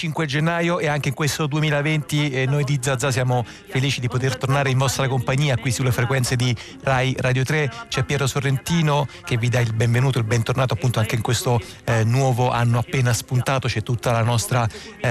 25 gennaio e anche in questo 2020 noi di Zazà siamo felici di poter tornare in vostra compagnia qui sulle frequenze di Rai Radio 3. C'è Piero Sorrentino che vi dà il benvenuto, il bentornato appunto anche in questo nuovo anno appena spuntato. C'è tutta la nostra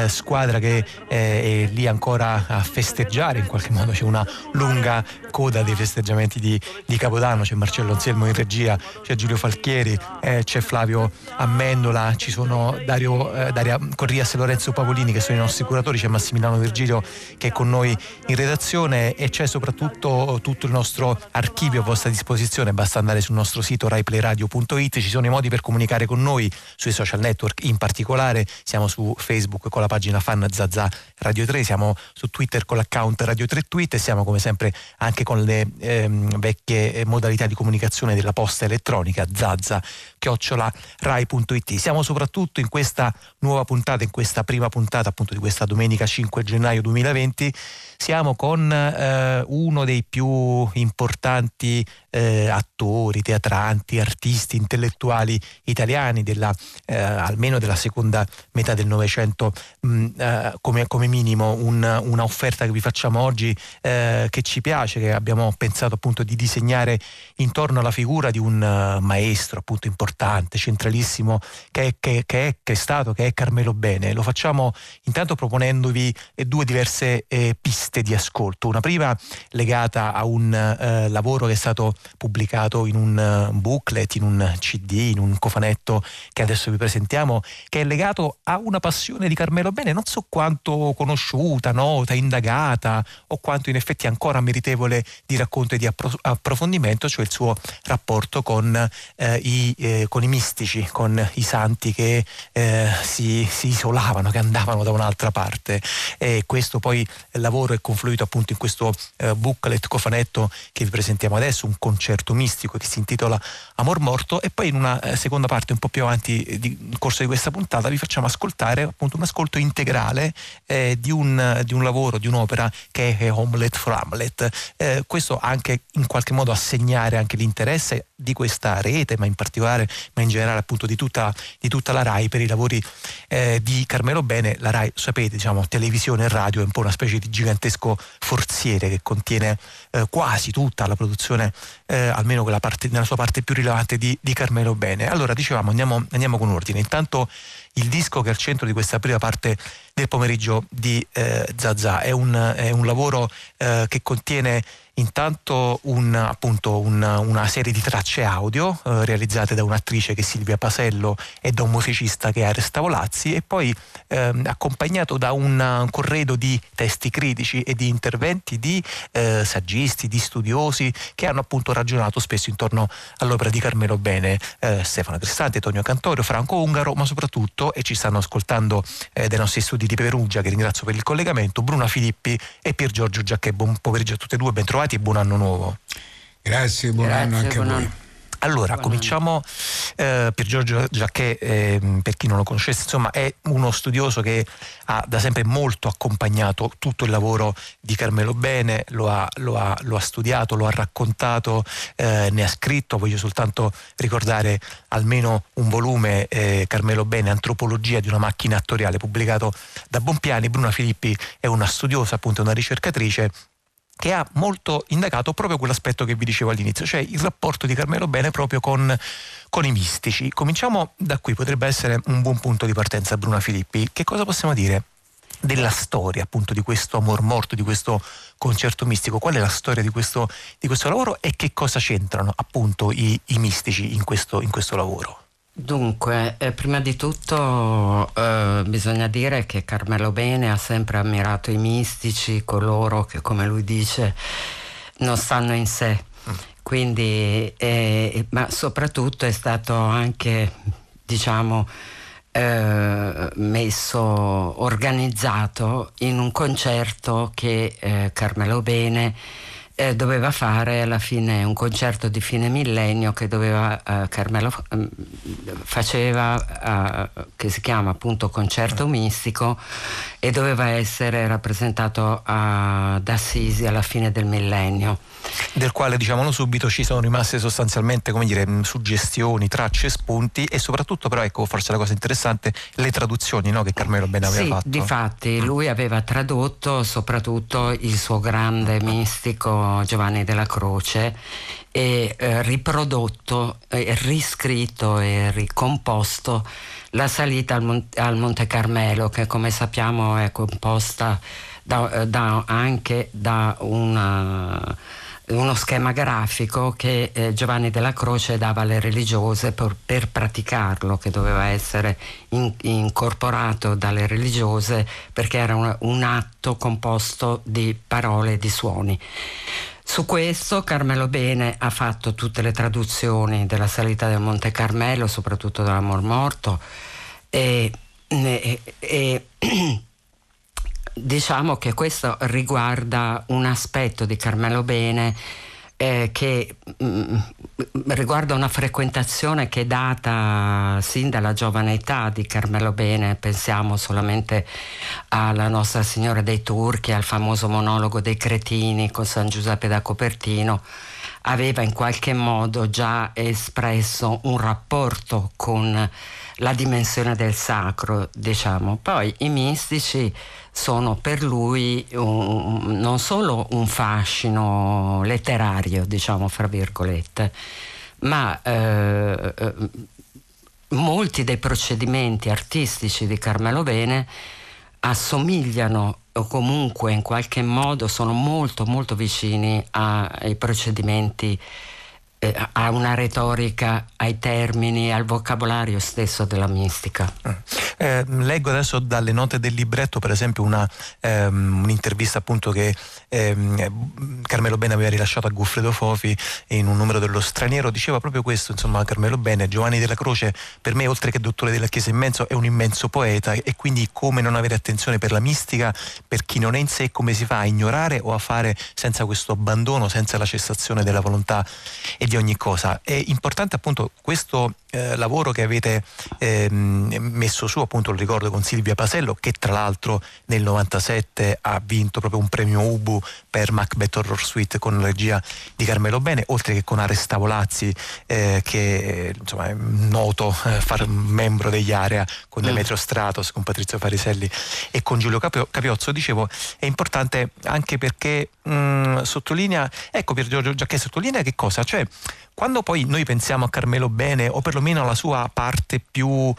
squadra che è lì ancora a festeggiare, in qualche modo c'è una lunga coda dei festeggiamenti di Capodanno. C'è Marcello Anselmo in regia, c'è Giulio Falchieri, c'è Flavio Amendola, ci sono Daria Corrias e Lorenzo Pavolini che sono i nostri curatori, c'è Massimiliano Virgilio che è con noi in redazione e c'è soprattutto tutto il nostro archivio a vostra disposizione. Basta andare sul nostro sito raiplayradio.it, ci sono i modi per comunicare con noi sui social network, in particolare siamo su Facebook con la pagina fan Zazà Radio 3, siamo su Twitter con l'account Radio 3 Tweet e siamo come sempre anche con le vecchie modalità di comunicazione della posta elettronica zazza@rai.it. Siamo soprattutto in questa nuova puntata, in questa prima puntata appunto di questa domenica 5 gennaio 2020, siamo con uno dei più importanti attori, teatranti, artisti, intellettuali italiani della almeno della seconda metà del Novecento, come minimo una offerta che vi facciamo oggi che ci piace, che abbiamo pensato appunto di disegnare intorno alla figura di un maestro appunto importante, centralissimo, che è Carmelo Bene. Lo facciamo intanto proponendovi due diverse piste di ascolto, una prima legata a un lavoro che è stato pubblicato in un booklet, in un CD, in un cofanetto che adesso vi presentiamo, che è legato a una passione di Carmelo Bene, non so quanto conosciuta, nota, indagata o quanto in effetti ancora meritevole di racconto e di approfondimento, cioè il suo rapporto con i mistici, con i santi che si isolavano, che andavano da un'altra parte. E questo poi lavoro è confluito appunto in questo booklet, cofanetto che vi presentiamo adesso, un concerto mistico che si intitola Amor Morto, e poi in una seconda parte un po' più avanti nel corso di questa puntata vi facciamo ascoltare appunto un ascolto integrale di un lavoro, di un'opera che è Hommelette for Hamlet. Questo anche in qualche modo a segnare anche l'interesse di questa rete, ma in generale appunto di tutta la Rai per i lavori di Carmelo Bene. La Rai, sapete, diciamo, televisione e radio è un po' una specie di gigantesco forziere che contiene quasi tutta la produzione, almeno nella sua parte più rilevante di Carmelo Bene. Allora, dicevamo, andiamo con ordine. Intanto il disco che è al centro di questa prima parte del pomeriggio di Zazà è un lavoro che contiene intanto una serie di tracce audio realizzate da un'attrice che è Silvia Pasello e da un musicista che è Ares Tavolazzi, e poi accompagnato da un corredo di testi critici e di interventi di saggisti, di studiosi che hanno appunto ragionato spesso intorno all'opera di Carmelo Bene, Stefano Cristante, Tonio Cantorio, Franco Ungaro, ma soprattutto, e ci stanno ascoltando dai nostri studi di Perugia, che ringrazio per il collegamento, Bruna Filippi e Pier Giorgio Giacchè. Buon pomeriggio a tutte e due, ben trovati e buon anno nuovo. Grazie, buon anno anche a voi. Allora, cominciamo per Giorgio Giacchè, per chi non lo conoscesse, insomma, è uno studioso che ha da sempre molto accompagnato tutto il lavoro di Carmelo Bene, lo ha studiato, lo ha raccontato, ne ha scritto. Voglio soltanto ricordare almeno un volume, Carmelo Bene, Antropologia di una macchina attoriale, pubblicato da Bompiani. Bruna Filippi è una studiosa, appunto, una ricercatrice che ha molto indagato proprio quell'aspetto che vi dicevo all'inizio, cioè il rapporto di Carmelo Bene proprio con i mistici. Cominciamo da qui, potrebbe essere un buon punto di partenza. Bruna Filippi, che cosa possiamo dire della storia appunto di questo Amor Morto, di questo concerto mistico? Qual è la storia di questo lavoro e che cosa c'entrano appunto i mistici in questo lavoro? Dunque, prima di tutto bisogna dire che Carmelo Bene ha sempre ammirato i mistici, coloro che, come lui dice, non stanno in sé. Quindi, ma soprattutto è stato anche, diciamo, organizzato in un concerto che Carmelo Bene doveva fare alla fine, un concerto di fine millennio che faceva, che si chiama appunto Concerto Mistico, e doveva essere rappresentato ad Assisi alla fine del millennio, del quale, diciamolo subito, ci sono rimaste sostanzialmente, come dire, suggestioni, tracce, spunti, e soprattutto però, ecco, forse la cosa interessante, le traduzioni, no, che Carmelo Bene aveva fatto. Difatti lui aveva tradotto soprattutto il suo grande mistico Giovanni della Croce e riprodotto, riscritto e ricomposto la salita al Monte Carmelo, che come sappiamo è composta anche da uno schema grafico che Giovanni della Croce dava alle religiose per praticarlo, che doveva essere incorporato dalle religiose perché era un atto composto di parole e di suoni. Su questo Carmelo Bene ha fatto tutte le traduzioni della salita del Monte Carmelo, soprattutto dell'Amor Morto, e diciamo che questo riguarda un aspetto di Carmelo Bene che riguarda una frequentazione che è data sin dalla giovane età di Carmelo Bene. Pensiamo solamente alla Nostra Signora dei Turchi, al famoso monologo dei Cretini con San Giuseppe da Copertino. Aveva in qualche modo già espresso un rapporto con la dimensione del sacro, diciamo. Poi i mistici sono per lui non solo un fascino letterario, diciamo fra virgolette, ma molti dei procedimenti artistici di Carmelo Bene assomigliano, o comunque in qualche modo sono molto molto vicini ai procedimenti, a una retorica, ai termini, al vocabolario stesso della mistica. Leggo adesso dalle note del libretto, per esempio, un'intervista appunto che Carmelo Bene aveva rilasciato a Goffredo Fofi in un numero dello Straniero. Diceva proprio questo, insomma, Carmelo Bene: Giovanni della Croce per me, oltre che dottore della Chiesa immenso, è un immenso poeta, e quindi come non avere attenzione per la mistica, per chi non è in sé, come si fa a ignorare o a fare senza questo abbandono, senza la cessazione della volontà e di ogni cosa. È importante appunto questo lavoro che avete messo su, appunto, lo ricordo, con Silvia Pasello, che tra l'altro nel 97 ha vinto proprio un premio Ubu per Macbeth Horror Suite con la regia di Carmelo Bene, oltre che con Ares Tavolazzi che insomma è noto membro degli Area, con Demetrio Stratos, con Patrizio Fariselli e con Giulio Capiozzo. Dicevo, è importante anche perché sottolinea, ecco, Pier Giorgio Giacchè sottolinea che cosa? Cioè, quando poi noi pensiamo a Carmelo Bene, o perlomeno alla sua parte più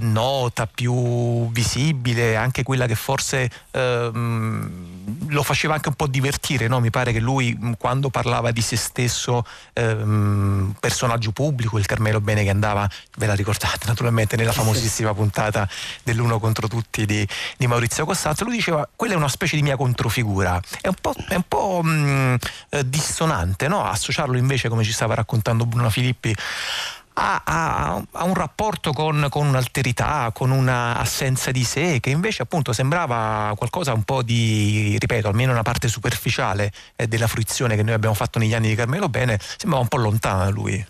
nota, più visibile, anche quella che forse lo faceva anche un po' divertire, no? Mi pare che lui, quando parlava di se stesso, personaggio pubblico, il Carmelo Bene che andava, ve la ricordate naturalmente, nella famosissima puntata dell'1 contro tutti di Maurizio Costanzo, lui diceva: quella è una specie di mia controfigura. È un po' dissonante, no? Associarlo invece, come ci stava raccontando Bruna Filippi, ha un rapporto con un'alterità, con una assenza di sé, che invece appunto sembrava qualcosa un po' di, ripeto, almeno una parte superficiale della fruizione che noi abbiamo fatto negli anni di Carmelo Bene, sembrava un po' lontana lui.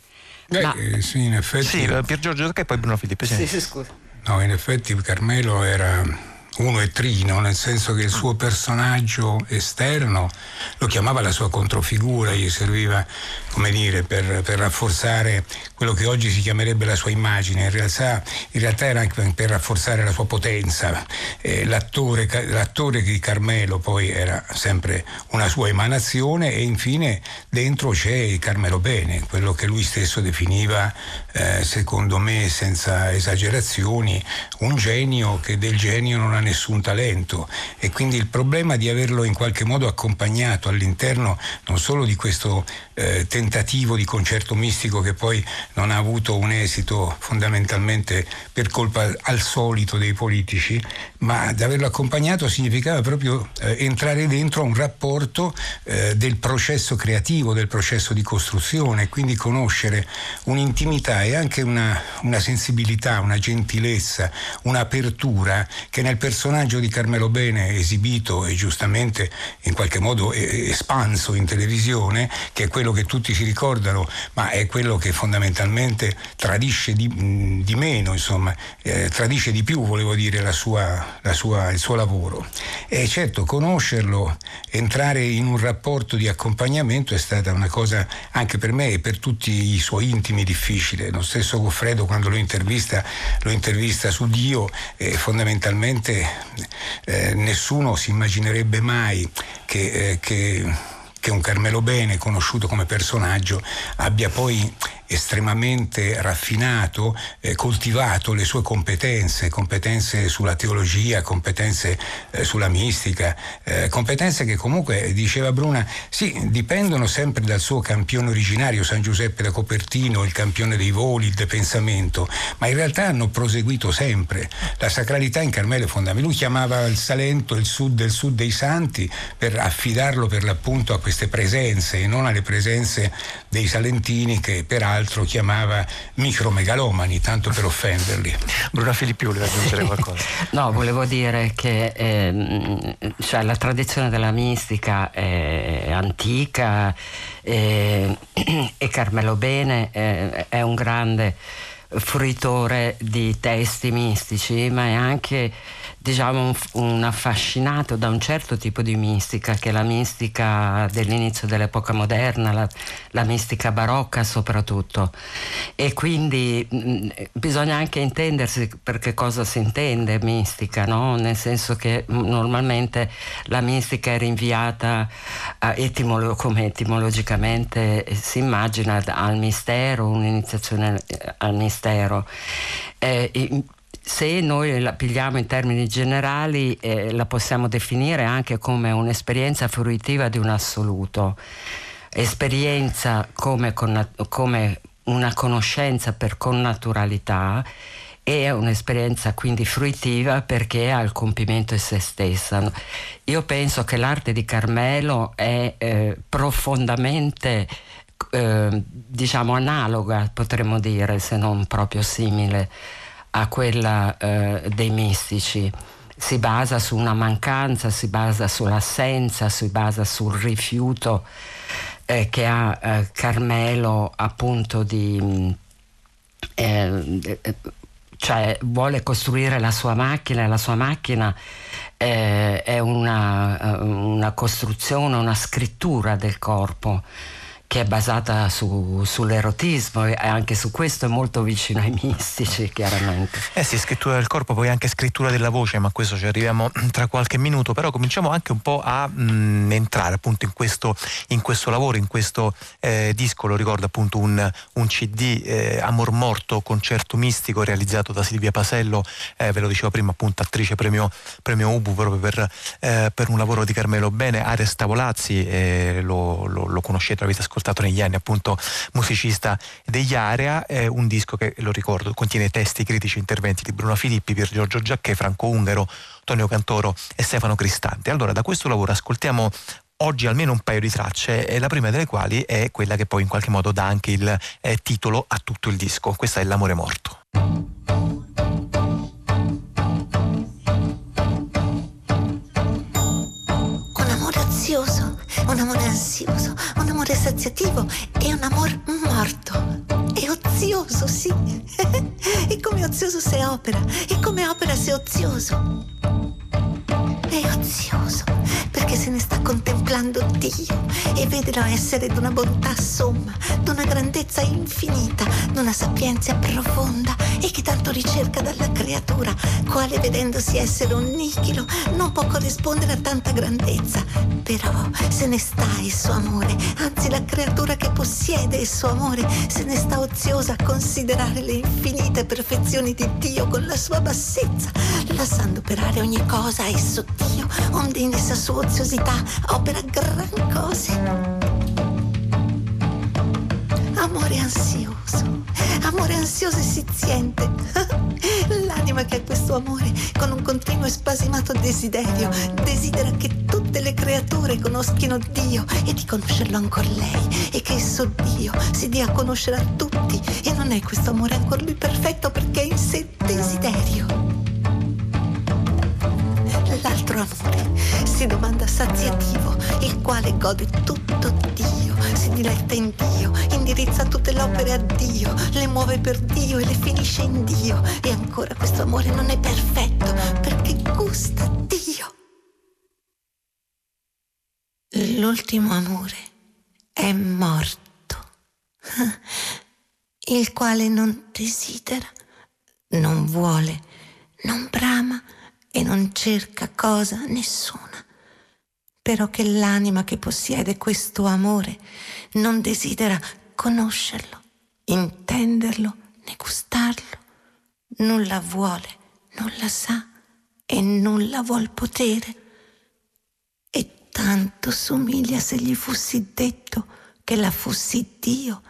Sì, in effetti. Sì, Pier Giorgio, che poi Bruno Filippi. Sì, scusa. No, in effetti Carmelo era uno e trino, nel senso che il suo personaggio esterno lo chiamava la sua controfigura, gli serviva, come dire, per rafforzare quello che oggi si chiamerebbe la sua immagine. In realtà era anche per rafforzare la sua potenza. L'attore di Carmelo poi era sempre una sua emanazione, e infine dentro c'è Carmelo Bene, quello che lui stesso definiva, secondo me senza esagerazioni, un genio che del genio non ha nessun talento, e quindi il problema di averlo in qualche modo accompagnato all'interno non solo di questo tentativo di concerto mistico, che poi non ha avuto un esito fondamentalmente per colpa al solito dei politici, ma di averlo accompagnato significava proprio entrare dentro a un rapporto del processo creativo, del processo di costruzione, quindi conoscere un'intimità e anche una sensibilità, una gentilezza, un'apertura che nel personaggio personaggio di Carmelo Bene esibito e giustamente in qualche modo espanso in televisione, che è quello che tutti si ricordano, ma è quello che fondamentalmente tradisce di meno, insomma, tradisce di più, volevo dire, il suo lavoro. E certo, conoscerlo, entrare in un rapporto di accompagnamento è stata una cosa anche per me e per tutti i suoi intimi difficile. Lo stesso Goffredo, quando lo intervista su Dio, fondamentalmente nessuno si immaginerebbe mai che un Carmelo Bene conosciuto come personaggio abbia poi estremamente raffinato, coltivato le sue competenze sulla teologia, competenze sulla mistica, competenze che comunque, diceva Bruna, sì, dipendono sempre dal suo campione originario, San Giuseppe da Copertino, il campione dei voli, il depensamento, ma in realtà hanno proseguito sempre. La sacralità in Carmelo è fondamentale. Lui chiamava il Salento il sud dei santi per affidarlo per l'appunto a queste presenze e non alle presenze dei salentini che peraltro chiamava micromegalomani, tanto per offenderli. Bruna Filippi voleva aggiungere qualcosa? No, volevo dire che cioè, la tradizione della mistica è antica e Carmelo Bene è un grande fruitore di testi mistici, ma è anche, diciamo, un affascinato da un certo tipo di mistica, che è la mistica dell'inizio dell'epoca moderna, la mistica barocca soprattutto. E quindi bisogna anche intendersi per che cosa si intende mistica, no? Nel senso che normalmente la mistica è rinviata come etimologicamente si immagina, al mistero, un'iniziazione al mistero. Se noi la pigliamo in termini generali, la possiamo definire anche come un'esperienza fruitiva di un assoluto, esperienza come una conoscenza per connaturalità, e è un'esperienza quindi fruitiva perché ha il compimento in se stessa. Io penso che l'arte di Carmelo è profondamente diciamo analoga, potremmo dire, se non proprio simile a quella dei mistici. Si basa su una mancanza, si basa sull'assenza, si basa sul rifiuto che ha Carmelo, appunto, cioè vuole costruire la sua macchina, e la sua macchina è una costruzione, una scrittura del corpo, che è basata sull'erotismo, e anche su questo è molto vicino ai mistici, chiaramente. Sì, scrittura del corpo, poi anche scrittura della voce, ma a questo ci arriviamo tra qualche minuto. Però cominciamo anche un po' a entrare appunto in questo lavoro, in questo disco. Lo ricordo, appunto, un CD, Amor Morto, concerto mistico, realizzato da Silvia Pasello, ve lo dicevo prima, appunto, attrice premio Ubu proprio per un lavoro di Carmelo Bene. Ares Tavolazzi, lo conoscete, l'avete ascoltato negli anni, appunto, musicista degli Area. È un disco che, lo ricordo, contiene testi critici, interventi di Bruna Filippi, Pier Giorgio Giacchè, Franco Ungaro, Tonio Cantoro e Stefano Cristante. Allora, da questo lavoro ascoltiamo oggi almeno un paio di tracce, e la prima delle quali è quella che poi in qualche modo dà anche il titolo a tutto il disco. Questa è L'amore morto. Un amore ozioso, un amore ansioso, un amore saziativo e un amor morto. È ozioso, sì. E come ozioso se opera, e come opera se ozioso. È ozioso perché se ne sta contemplando Dio e vedrà essere d'una bontà somma, d'una grandezza infinita, d'una sapienza profonda, e che tanto ricerca dalla creatura, quale, vedendosi essere un nichilo, non può corrispondere a tanta grandezza. Però se ne sta il suo amore, anzi la creatura che possiede il suo amore se ne sta oziosa a considerare le infinite perfezioni di Dio con la sua bassezza, lasciando operare ogni cosa esso Dio, onde in essa sua oziosità opera gran cose. Amore ansioso e siziente, l'anima che ha questo amore con un continuo e spasimato desiderio desidera che tutte le creature conoscano Dio e di conoscerlo ancor lei, e che esso Dio si dia a conoscere a tutti. E non è questo amore ancor lui perfetto perché è in sé desiderio. nostro amore si domanda saziativo, il quale gode tutto Dio, si diletta in Dio, indirizza tutte le opere a Dio, le muove per Dio e le finisce in Dio. E ancora questo amore non è perfetto perché gusta Dio. L'ultimo amore è morto, il quale non desidera, non vuole, non brama e non cerca cosa nessuna, però che l'anima che possiede questo amore non desidera conoscerlo, intenderlo né gustarlo, nulla vuole, nulla sa e nulla vuol potere. E tanto somiglia se gli fossi detto che la fossi Dio,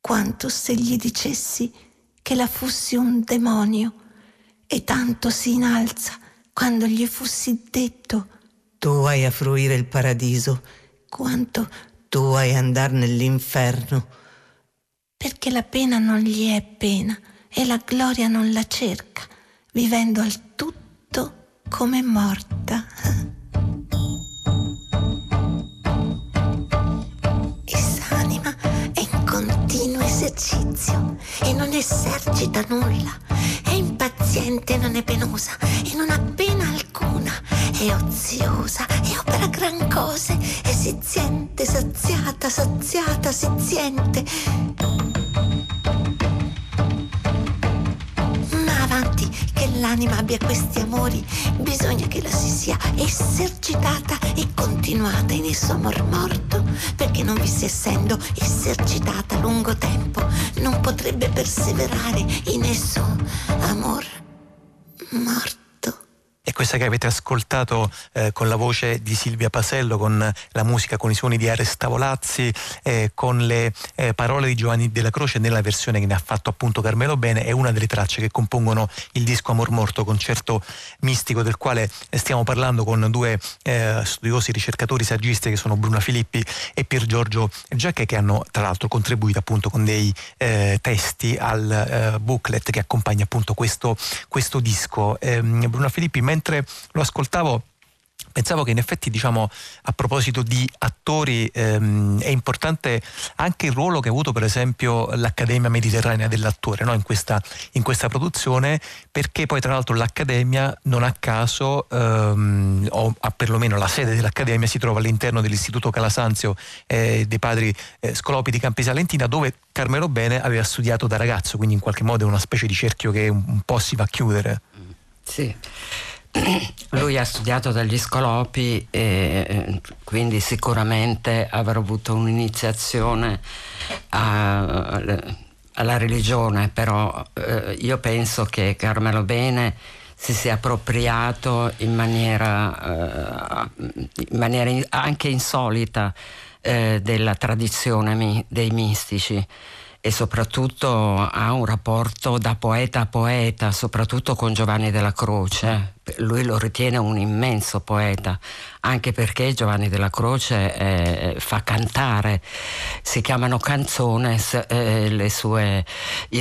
quanto se gli dicessi che la fossi un demonio. E tanto si inalza quando gli fossi detto: tu hai a fruire il paradiso, quanto tu hai a andar nell'inferno. Perché la pena non gli è pena e la gloria non la cerca, vivendo al tutto come morta. Esercizio e non esercita nulla, è impaziente e non è penosa e non ha pena alcuna, è oziosa e opera gran cose e si sente saziata, saziata si sente. Ma avanti che l'anima abbia questi amori, bisogna che la si sia esercitata e continuata in esso amor morto, perché non vi si essendo esercitata a lungo tempo non potrebbe perseverare in esso amor morto. E questa che avete ascoltato con la voce di Silvia Pasello, con la musica, con i suoni di Ares Tavolazzi, con le parole di Giovanni della Croce nella versione che ne ha fatto appunto Carmelo Bene, è una delle tracce che compongono il disco Amor Morto, concerto mistico del quale stiamo parlando con due studiosi ricercatori saggisti che sono Bruna Filippi e Pier Giorgio Giacchè, che hanno tra l'altro contribuito appunto con dei testi al booklet che accompagna appunto questo disco. Bruna Filippi, mentre lo ascoltavo pensavo che in effetti, diciamo, a proposito di attori è importante anche il ruolo che ha avuto per esempio l'Accademia Mediterranea dell'Attore, no? in questa produzione, perché poi tra l'altro l'Accademia non a caso o perlomeno la sede dell'Accademia si trova all'interno dell'Istituto Calasanzio dei padri Scolopi di Campisalentina, dove Carmelo Bene aveva studiato da ragazzo, quindi in qualche modo è una specie di cerchio che un po' si va a chiudere. Sì. Lui ha studiato dagli Scolopi e quindi sicuramente avrà avuto un'iniziazione alla religione, però io penso che Carmelo Bene si sia appropriato in maniera anche insolita della tradizione dei mistici, e soprattutto ha un rapporto da poeta a poeta, soprattutto con Giovanni della Croce. Lui lo ritiene un immenso poeta, anche perché Giovanni della Croce fa cantare, si chiamano canzones i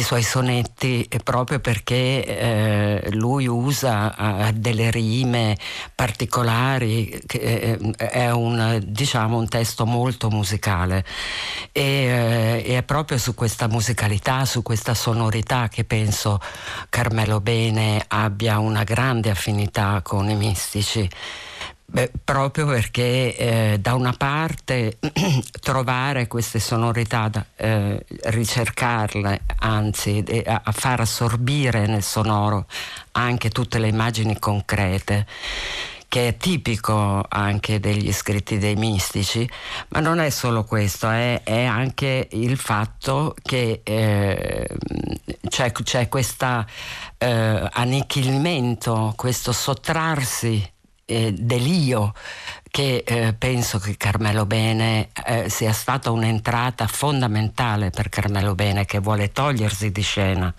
suoi sonetti, proprio perché lui usa delle rime particolari, che è un testo molto musicale e è proprio su questa musicalità, su questa sonorità che penso Carmelo Bene abbia una grande affinità con i mistici. Beh, proprio perché da una parte trovare queste sonorità, ricercarle, anzi a far assorbire nel sonoro anche tutte le immagini concrete, che è tipico anche degli scritti dei mistici, ma non è solo questo, è anche il fatto che c'è questo annichilimento, questo sottrarsi dell'io, che penso che Carmelo Bene sia stata un'entrata fondamentale per Carmelo Bene, che vuole togliersi di scena,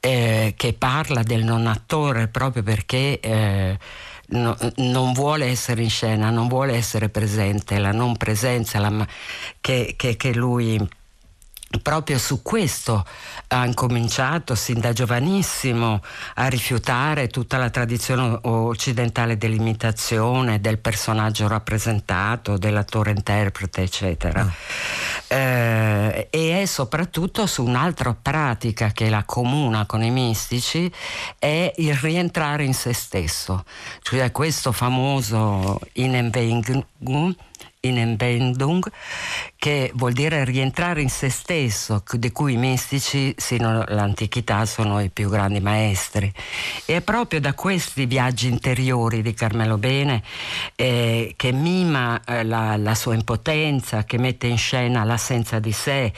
che parla del non attore proprio perché no, non vuole essere in scena, non vuole essere presente, la non presenza che lui proprio su questo ha incominciato sin da giovanissimo a rifiutare tutta la tradizione occidentale dell'imitazione, del personaggio rappresentato, dell'attore interprete, eccetera. E è soprattutto su un'altra pratica che la comuna con i mistici, è il rientrare in se stesso, cioè questo famoso Innenwendung, che vuol dire rientrare in se stesso, di cui i mistici sino all'antichità sono i più grandi maestri. E è proprio da questi viaggi interiori di Carmelo Bene, che mima la sua impotenza, che mette in scena l'assenza di sé,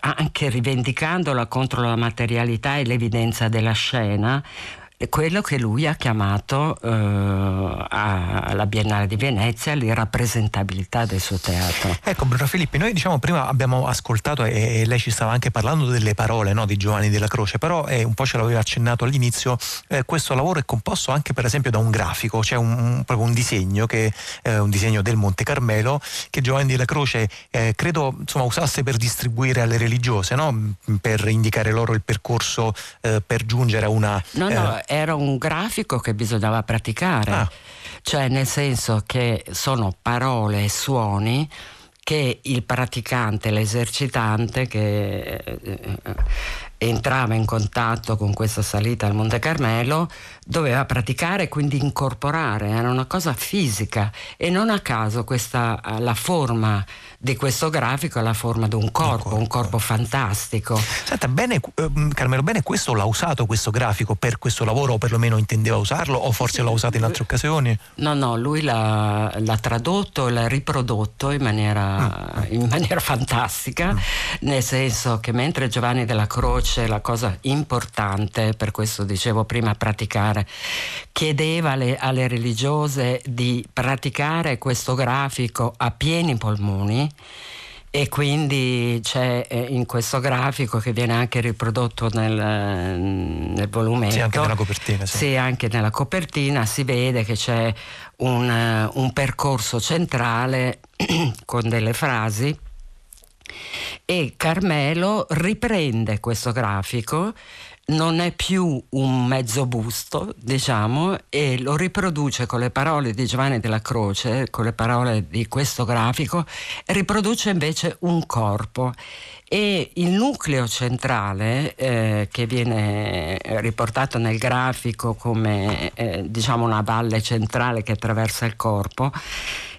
anche rivendicandola contro la materialità e l'evidenza della scena, quello che lui ha chiamato alla Biennale di Venezia l'irrappresentabilità del suo teatro. Ecco, Bruna Filippi, noi diciamo prima abbiamo ascoltato e lei ci stava anche parlando delle parole, no, di Giovanni della Croce, però un po' ce l'aveva accennato all'inizio, questo lavoro è composto anche per esempio da un grafico, c'è proprio un disegno che un disegno del Monte Carmelo che Giovanni della Croce credo insomma usasse per distribuire alle religiose, no? Per indicare loro il percorso per giungere a una... Era un grafico che bisognava praticare, cioè nel senso che sono parole e suoni che il praticante, l'esercitante che entrava in contatto con questa salita al Monte Carmelo doveva praticare, quindi incorporare, era una cosa fisica. E non a caso questa, la forma di questo grafico è la forma di un corpo fantastico. Senta, Bene, Carmelo Bene questo l'ha usato, questo grafico, per questo lavoro, o perlomeno intendeva usarlo, o forse l'ha usato in altre occasioni? No, lui l'ha tradotto, l'ha riprodotto in maniera fantastica, nel senso che mentre Giovanni della Croce, la cosa importante, per questo dicevo prima praticare, chiedeva alle religiose di praticare questo grafico a pieni polmoni. E quindi c'è in questo grafico, che viene anche riprodotto nel volumento, anche nella copertina si vede che c'è un percorso centrale con delle frasi, e Carmelo riprende questo grafico, non è più un mezzo busto, diciamo, e lo riproduce con le parole di Giovanni della Croce, con le parole di questo grafico, riproduce invece un corpo. E il nucleo centrale che viene riportato nel grafico come diciamo una valle centrale che attraversa il corpo,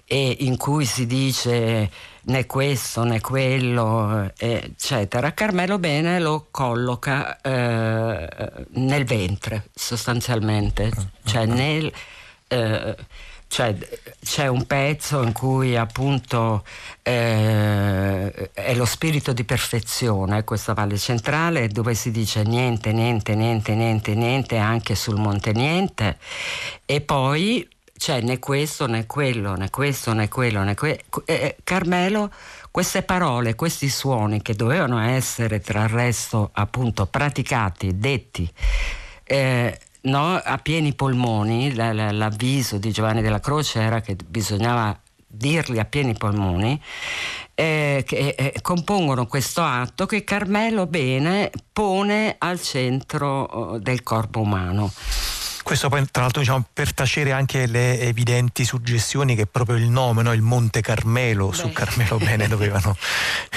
e in cui si dice né questo né quello, eccetera, Carmelo Bene lo colloca nel ventre, sostanzialmente, cioè c'è un pezzo in cui appunto è lo spirito di perfezione, questa valle centrale, dove si dice niente, niente, niente, niente, niente, anche sul monte niente, e poi c'è né questo né quello, né questo né quello, né quello. Carmelo, queste parole, questi suoni che dovevano essere tra il resto appunto praticati, detti a pieni polmoni, l'avviso di Giovanni della Croce era che bisognava dirli a pieni polmoni, che compongono questo atto che Carmelo Bene pone al centro del corpo umano. Questo poi, tra l'altro, diciamo, per tacere anche le evidenti suggestioni che proprio il nome, no? Il Monte Carmelo, su Carmelo Bene dovevano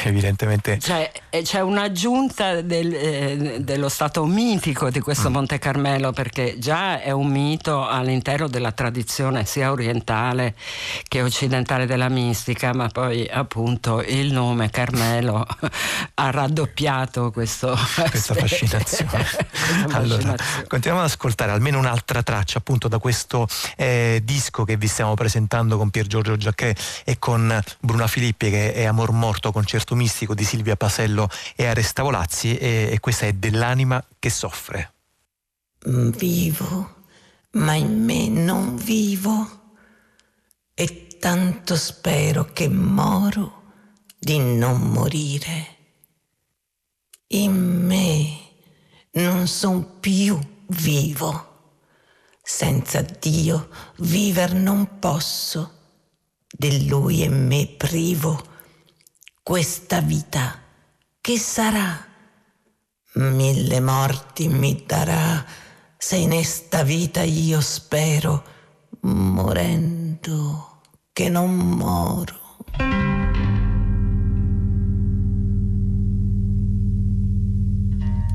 evidentemente... Cioè, c'è un'aggiunta dello stato mitico di questo Monte Carmelo, perché già è un mito all'interno della tradizione sia orientale che occidentale della mistica, ma poi appunto il nome Carmelo ha raddoppiato questa fascinazione. Allora, continuiamo ad ascoltare almeno una altra traccia appunto da questo disco che vi stiamo presentando con Pier Giorgio Giacchè e con Bruna Filippi, che è Amor Morto, concerto mistico di Silvia Pasello e Ares Tavolazzi, e questa è Dell'anima che soffre. Vivo, ma in me non vivo, e tanto spero che moro di non morire. In me non son più vivo. Senza Dio viver non posso, di Lui e me privo, questa vita che sarà? 1000 morti mi darà, se in esta vita io spero, morendo che non moro.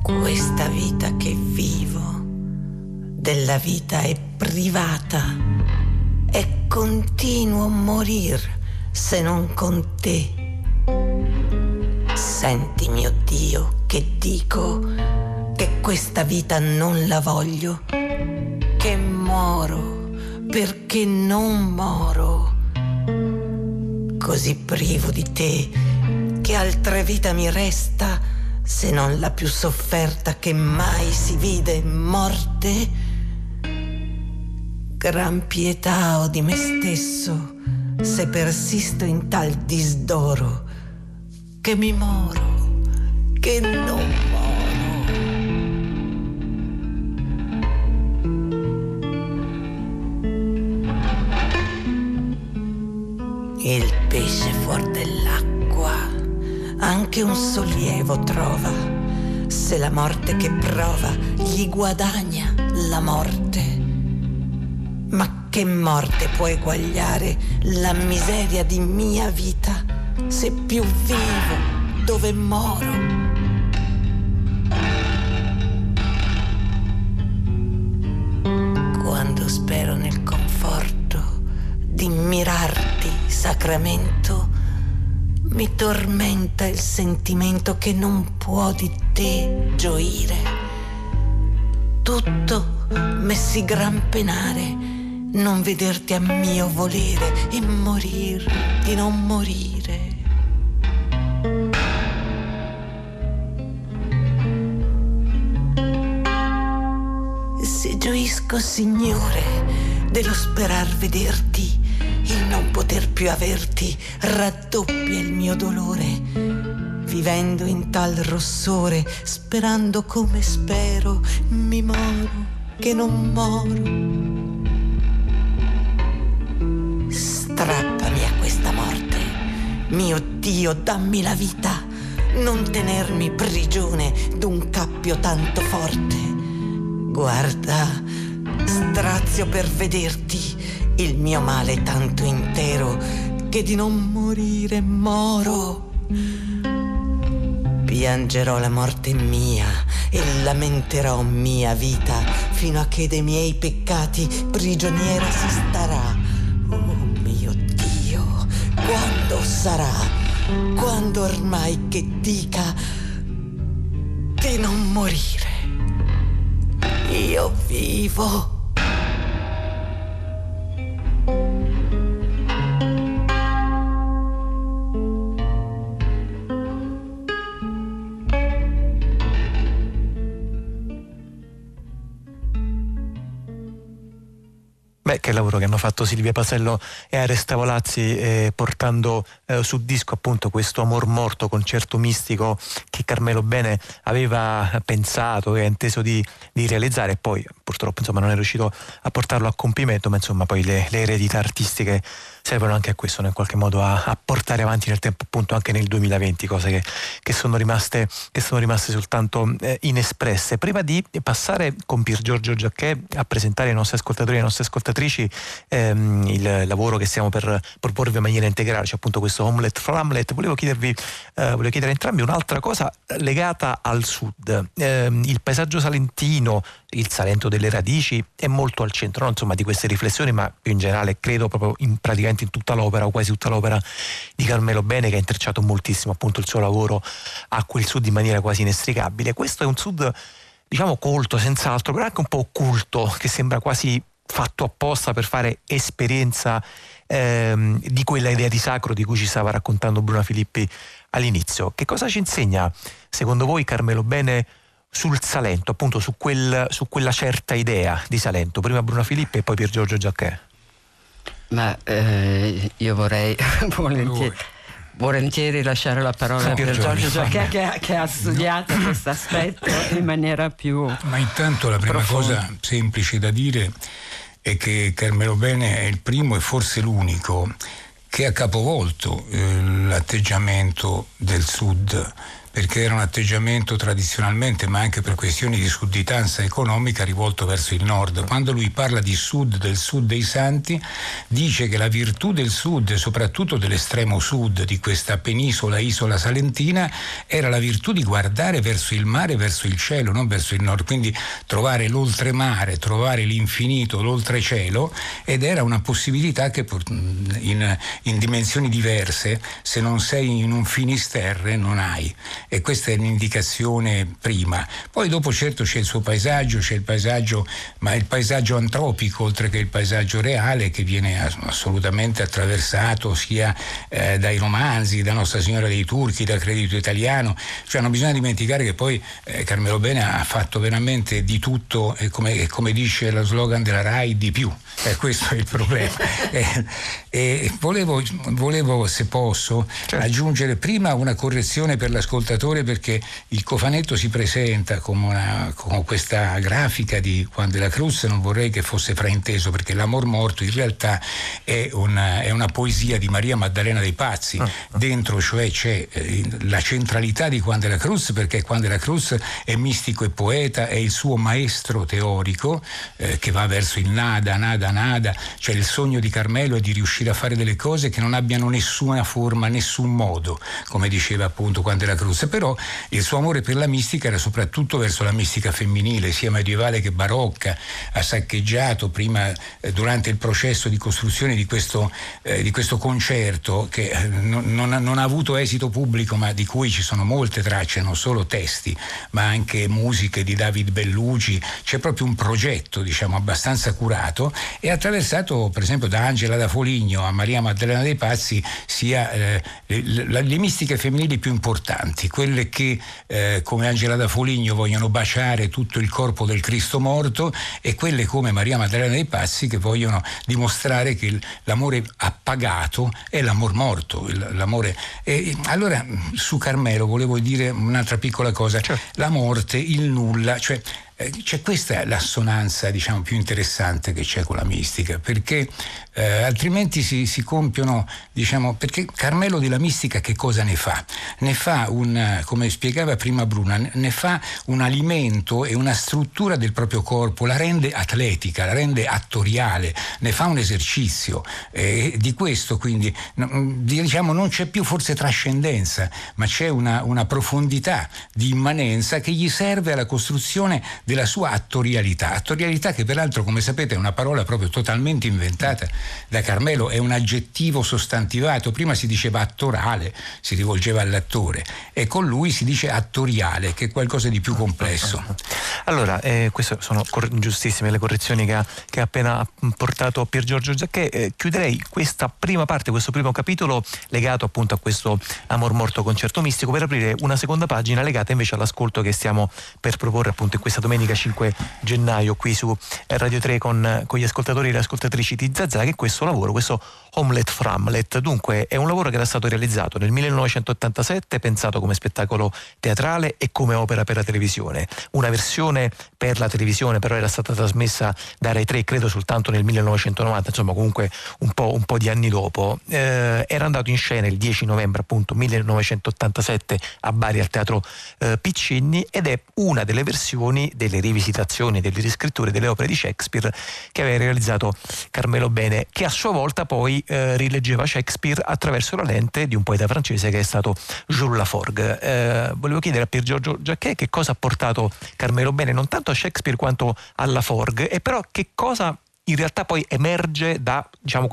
Questa vita che vivo, della vita è privata, è continuo morir se non con te. Senti, mio Dio, che dico, che questa vita non la voglio, che moro perché non moro. Così privo di te, che altra vita mi resta se non la più sofferta che mai si vide, morte? Gran pietà ho di me stesso se persisto in tal disdoro, che mi moro, che non moro. Il pesce fuor dell'acqua anche un sollievo trova, se la morte che prova gli guadagna la morte. Ma che morte può eguagliare la miseria di mia vita, se più vivo dove moro? Quando spero nel conforto di mirarti, sacramento, mi tormenta il sentimento che non può di te gioire. Tutto messi gran penare, non vederti a mio volere e morir di non morire. Se gioisco, Signore, dello sperar vederti, il non poter più averti raddoppia il mio dolore. Vivendo in tal rossore, sperando come spero, mi moro che non moro. Strappami a questa morte, mio Dio, dammi la vita, non tenermi prigione d'un cappio tanto forte. Guarda, strazio per vederti il mio male tanto intero, che di non morire moro. Piangerò la morte mia e lamenterò mia vita, fino a che dei miei peccati prigioniera si starà. Quando sarà? Quando ormai che dica di non morire? Io vivo. Che lavoro che hanno fatto Silvia Pasello e Ares Tavolazzi, portando su disco appunto questo Amor Morto, concerto mistico che Carmelo Bene aveva pensato e inteso di realizzare, e poi purtroppo insomma non è riuscito a portarlo a compimento, ma insomma poi le eredità artistiche servono anche a questo, in qualche modo a portare avanti nel tempo, appunto anche nel 2020, cose che sono rimaste soltanto inespresse. Prima di passare con Pier Giorgio Giacchè a presentare ai nostri ascoltatori e alle nostre ascoltatrici il lavoro che stiamo per proporvi in maniera integrale, cioè appunto questo Hommelette for Hamlet, volevo chiedere a entrambi un'altra cosa legata al sud. Il paesaggio salentino, il Salento delle radici, è molto al centro, no? Insomma, di queste riflessioni, ma più in generale credo proprio praticamente in tutta l'opera, o quasi tutta l'opera di Carmelo Bene, che ha intrecciato moltissimo appunto il suo lavoro a quel sud in maniera quasi inestricabile. Questo è un sud, diciamo, colto senz'altro, però anche un po' occulto, che sembra quasi fatto apposta per fare esperienza di quella idea di sacro di cui ci stava raccontando Bruna Filippi all'inizio. Che cosa ci insegna, secondo voi, Carmelo Bene sul Salento, appunto su quella certa idea di Salento? Prima Bruna Filippi e poi Pier Giorgio Giacchè. Ma io vorrei volentieri lasciare la parola a Pier Giorgio Giacchè, che ha studiato questo aspetto in maniera più Ma intanto la prima profonda. Cosa semplice da dire è che Carmelo Bene è il primo e forse l'unico che ha capovolto l'atteggiamento del Sud perché era un atteggiamento tradizionalmente, ma anche per questioni di sudditanza economica, rivolto verso il nord. Quando lui parla di sud, del sud dei santi, dice che la virtù del sud, soprattutto dell'estremo sud di questa penisola, isola salentina, era la virtù di guardare verso il mare, verso il cielo, non verso il nord, quindi trovare l'oltremare, trovare l'infinito, l'oltrecielo, ed era una possibilità che in dimensioni diverse, se non sei in un finisterre, non hai. E questa è un'indicazione prima. Poi dopo certo c'è il suo paesaggio, c'è il paesaggio, ma il paesaggio antropico oltre che il paesaggio reale, che viene assolutamente attraversato sia dai romanzi, da Nostra Signora dei Turchi, dal Credito Italiano. Cioè non bisogna dimenticare che poi Carmelo Bene ha fatto veramente di tutto, come dice lo slogan della Rai, di più. Questo è il problema. Volevo, se posso, certo, aggiungere prima una correzione per l'ascoltatore, perché il cofanetto si presenta con questa grafica di Juan de la Cruz, non vorrei che fosse frainteso, perché l'Amor Morto in realtà è una poesia di Maria Maddalena dei Pazzi. Dentro cioè c'è la centralità di Juan de la Cruz, perché Juan de la Cruz è mistico e poeta, è il suo maestro teorico che va verso il nada, cioè il sogno di Carmelo è di riuscire a fare delle cose che non abbiano nessuna forma, nessun modo, come diceva appunto Juan de la Cruz. Però il suo amore per la mistica era soprattutto verso la mistica femminile, sia medievale che barocca. Ha saccheggiato prima, durante il processo di costruzione di questo concerto, che non ha avuto esito pubblico, ma di cui ci sono molte tracce, non solo testi ma anche musiche di David Bellugi. C'è proprio un progetto, diciamo, abbastanza curato, e attraversato per esempio da Angela da Foligno a Maria Maddalena dei Pazzi sia le mistiche femminili più importanti, quelle che come Angela da Foligno vogliono baciare tutto il corpo del Cristo morto, e quelle come Maria Maddalena dei Pazzi che vogliono dimostrare che l'amore appagato è l'amor morto, l'amore. E allora su Carmelo volevo dire un'altra piccola cosa, cioè la morte, il nulla, cioè c'è questa l'assonanza, diciamo, più interessante che c'è con la mistica, perché altrimenti si compiono, diciamo, perché Carmelo della mistica che cosa ne fa? Ne fa come spiegava prima Bruna, ne fa un alimento e una struttura del proprio corpo, la rende atletica, la rende attoriale, ne fa un esercizio. Di questo quindi diciamo non c'è più forse trascendenza, ma c'è una profondità di immanenza che gli serve alla costruzione della sua attorialità, che peraltro, come sapete, è una parola proprio totalmente inventata da Carmelo, è un aggettivo sostantivato. Prima si diceva attorale, si rivolgeva all'attore, e con lui si dice attoriale, che è qualcosa di più complesso. Allora, queste sono giustissime le correzioni che ha appena portato Pier Giorgio Giacchè. Chiuderei questa prima parte, questo primo capitolo legato appunto a questo Amor Morto concerto mistico, per aprire una seconda pagina legata invece all'ascolto che stiamo per proporre appunto in questa domenica 5 gennaio qui su Radio 3 con gli ascoltatori e le ascoltatrici di Zazà, che questo lavoro, questo Hommelette for Hamlet, dunque è un lavoro che era stato realizzato nel 1987, pensato come spettacolo teatrale e come opera per la televisione. Una versione per la televisione però era stata trasmessa da Rai 3 credo soltanto nel 1990, insomma comunque un po' di anni dopo. Era andato in scena il 10 novembre appunto 1987 a Bari al Teatro Piccinni, ed è una delle versioni, delle rivisitazioni, delle riscritture delle opere di Shakespeare che aveva realizzato Carmelo Bene, che a sua volta poi rileggeva Shakespeare attraverso la lente di un poeta francese che è stato Jules Laforgue. Volevo chiedere a Pier Giorgio Giacchè che cosa ha portato Carmelo Bene non tanto a Shakespeare quanto a Laforgue, e però che cosa in realtà poi emerge da, diciamo,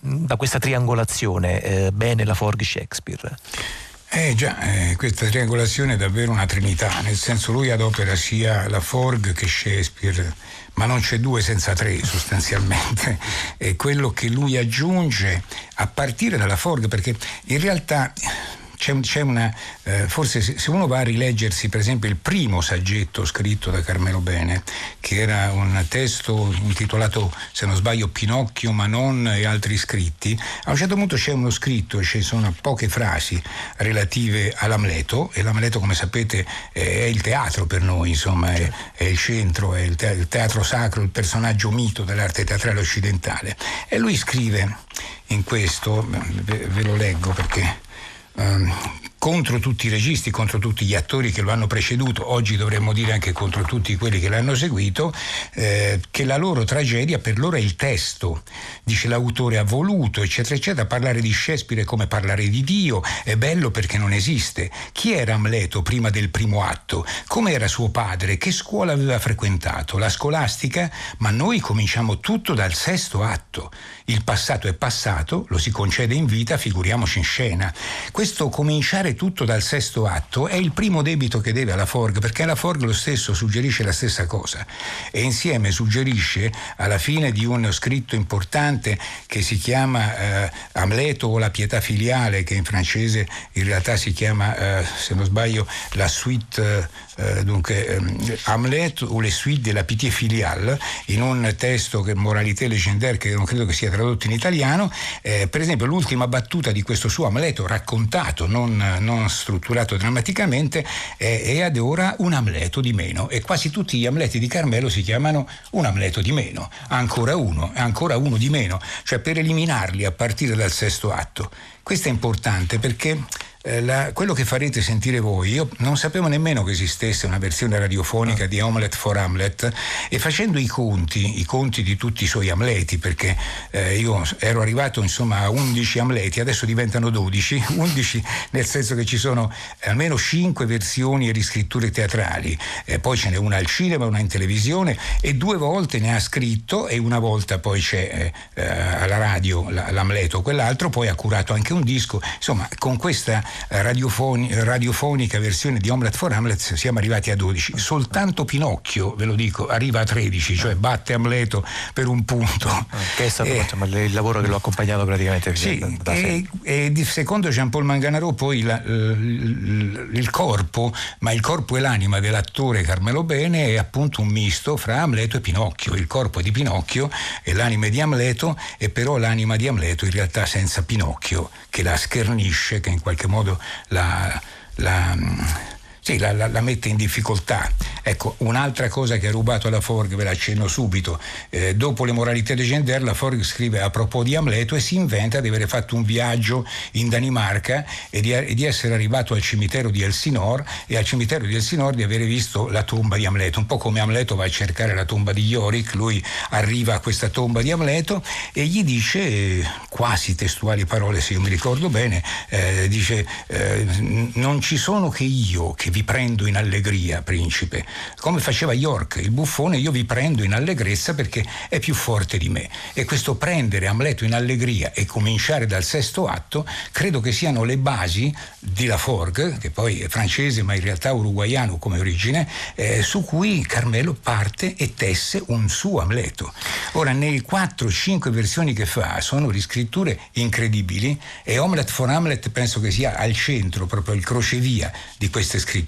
da questa triangolazione Bene, Laforgue, Shakespeare. Questa triangolazione è davvero una trinità, nel senso lui adopera sia Laforgue che Shakespeare, ma non c'è due senza tre sostanzialmente. È quello che lui aggiunge a partire da Laforgue, perché in realtà c'è una forse, se uno va a rileggersi per esempio il primo saggetto scritto da Carmelo Bene, che era un testo intitolato, se non sbaglio, Pinocchio, Manon e altri scritti, a un certo punto c'è uno scritto, ci sono poche frasi relative all'Amleto, e l'Amleto, come sapete, è il teatro per noi, insomma è il centro, è il teatro sacro, il personaggio mito dell'arte teatrale occidentale. E lui scrive in questo, ve lo leggo perché contro tutti i registi, contro tutti gli attori che lo hanno preceduto, oggi dovremmo dire anche contro tutti quelli che l'hanno seguito, che la loro tragedia per loro è il testo, dice l'autore ha voluto, eccetera eccetera. Parlare di Shakespeare è come parlare di Dio, è bello perché non esiste. Chi era Amleto prima del primo atto? Come era suo padre? Che scuola aveva frequentato? La scolastica? Ma noi cominciamo tutto dal sesto atto. Il passato è passato, lo si concede in vita, figuriamoci in scena. Questo cominciare tutto dal sesto atto è il primo debito che deve a Laforgue, perché Laforgue lo stesso suggerisce la stessa cosa, e insieme suggerisce alla fine di un scritto importante che si chiama Amleto o la pietà filiale, che in francese in realtà si chiama se non sbaglio la suite Amleto o le suite de la pitié filiale, in un testo che Moralité légendaire che non credo che sia tradotto in italiano. Per esempio l'ultima battuta di questo suo Amleto raccontato, non strutturato drammaticamente, è ad ora un Amleto di meno, e quasi tutti gli Amleti di Carmelo si chiamano un Amleto di meno, ancora uno di meno, cioè per eliminarli a partire dal sesto atto. Questo è importante perché quello che farete sentire voi, io non sapevo nemmeno che esistesse una versione radiofonica di Hommelette for Hamlet, e facendo i conti di tutti i suoi Amleti, perché io ero arrivato insomma a 11 Amleti, adesso diventano 12, nel senso che ci sono almeno 5 versioni e riscritture teatrali, poi ce n'è una al cinema, una in televisione, e 2 volte ne ha scritto, e una volta poi c'è alla radio l'Amleto o quell'altro, poi ha curato anche un disco, insomma con questa radiofonica versione di Hommelette for Hamlet siamo arrivati a 12. Soltanto Pinocchio, ve lo dico, arriva a 13, cioè batte Amleto per un punto, che è stato il lavoro che l'ho accompagnato praticamente e secondo Jean Paul Manganaro poi il corpo e l'anima dell'attore Carmelo Bene è appunto un misto fra Amleto e Pinocchio. Il corpo è di Pinocchio e l'anima è di Amleto, e però l'anima di Amleto in realtà senza Pinocchio che la schernisce, che in qualche modo la mette in difficoltà. Ecco, un'altra cosa che ha rubato Laforgue, ve la accenno subito, dopo le moralité légendaire Laforgue scrive a proposito di Amleto e si inventa di aver fatto un viaggio in Danimarca e di essere arrivato al cimitero di Elsinore, e al cimitero di Elsinore di avere visto la tomba di Amleto, un po' come Amleto va a cercare la tomba di Yorick, lui arriva a questa tomba di Amleto e gli dice quasi testuali parole se io mi ricordo bene, dice non ci sono che io che vi prendo in allegria, principe, come faceva York, il buffone, io vi prendo in allegrezza perché è più forte di me. E questo prendere Amleto in allegria e cominciare dal sesto atto credo che siano le basi di Laforgue, che poi è francese ma in realtà uruguaiano come origine, su cui Carmelo parte e tesse un suo Amleto. Ora, nei 4-5 versioni che fa sono riscritture incredibili, e Hommelette for Hamlet penso che sia al centro, proprio il crocevia di queste scritture.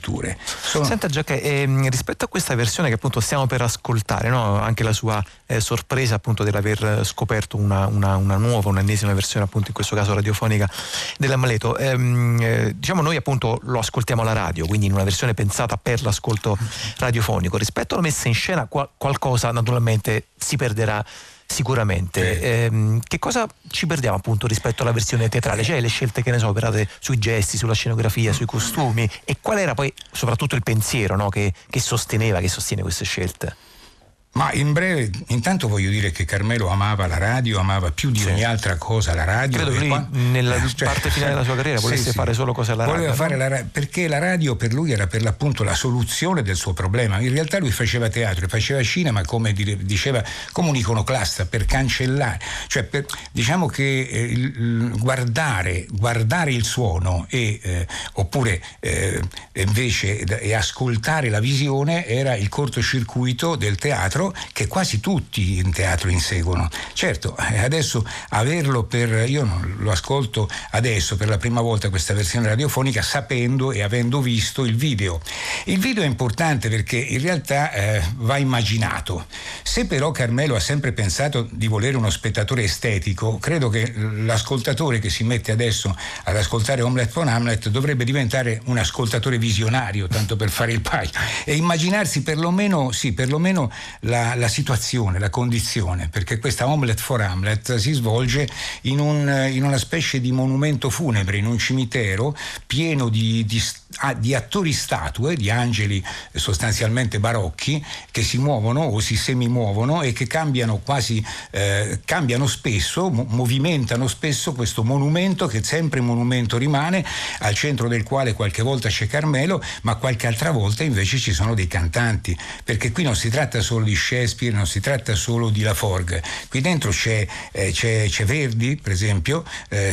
Senta Giacchè, rispetto a questa versione che appunto stiamo per ascoltare, no? Anche la sua sorpresa appunto dell'aver scoperto un'ennesima versione appunto in questo caso radiofonica dell'Amleto, diciamo noi appunto lo ascoltiamo alla radio, quindi in una versione pensata per l'ascolto radiofonico. Rispetto alla messa in scena qualcosa naturalmente si perderà sicuramente. Che cosa ci perdiamo appunto rispetto alla versione teatrale? Cioè le scelte, che ne so, operate sui gesti, sulla scenografia, sui costumi, e qual era poi soprattutto il pensiero, no? che sostiene queste scelte? Ma in breve, intanto voglio dire che Carmelo amava la radio, amava più di ogni altra cosa la radio. Credo che nella parte finale della sua carriera volesse fare solo cose alla radio. Voleva fare la radio, perché la radio per lui era per l'appunto la soluzione del suo problema. In realtà lui faceva teatro e faceva cinema, come diceva, come un iconoclasta, per cancellare. Cioè diciamo che guardare il suono oppure invece ascoltare la visione era il cortocircuito del teatro, che quasi tutti in teatro inseguono. Certo, adesso averlo io lo ascolto adesso per la prima volta questa versione radiofonica sapendo e avendo visto il video. Il video è importante perché in realtà va immaginato. Se però Carmelo ha sempre pensato di volere uno spettatore estetico, credo che l'ascoltatore che si mette adesso ad ascoltare Hommelette for Hamlet dovrebbe diventare un ascoltatore visionario, tanto per fare il paio, e immaginarsi perlomeno la situazione, la condizione, perché questa Hommelette for Hamlet si svolge in una specie di monumento funebre, in un cimitero pieno di attori statue, di angeli sostanzialmente barocchi che si muovono o si semimuovono e che cambiano spesso, movimentano spesso questo monumento, che sempre monumento rimane, al centro del quale qualche volta c'è Carmelo, ma qualche altra volta invece ci sono dei cantanti, perché qui non si tratta solo di Shakespeare, non si tratta solo di Laforgue, qui dentro c'è Verdi per esempio,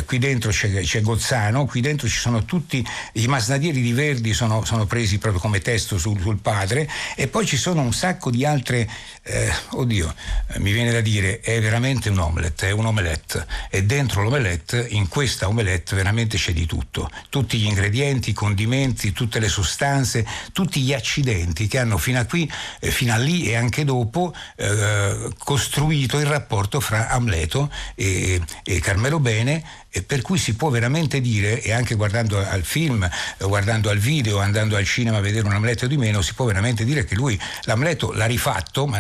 qui dentro c'è Gozzano, qui dentro ci sono tutti i masnadieri di Verdi, sono presi proprio come testo sul padre, e poi ci sono un sacco di altre, mi viene da dire, è veramente un omelette, e dentro l'omelette, in questa omelette veramente c'è di tutto, tutti gli ingredienti, i condimenti, tutte le sostanze, tutti gli accidenti che hanno fino a qui, fino a lì e anche dopo costruito il rapporto fra Amleto e Carmelo Bene, e per cui si può veramente dire, e anche guardando al film, guardando al video, andando al cinema a vedere un Amleto di meno, si può veramente dire che lui l'Amleto l'ha rifatto, ma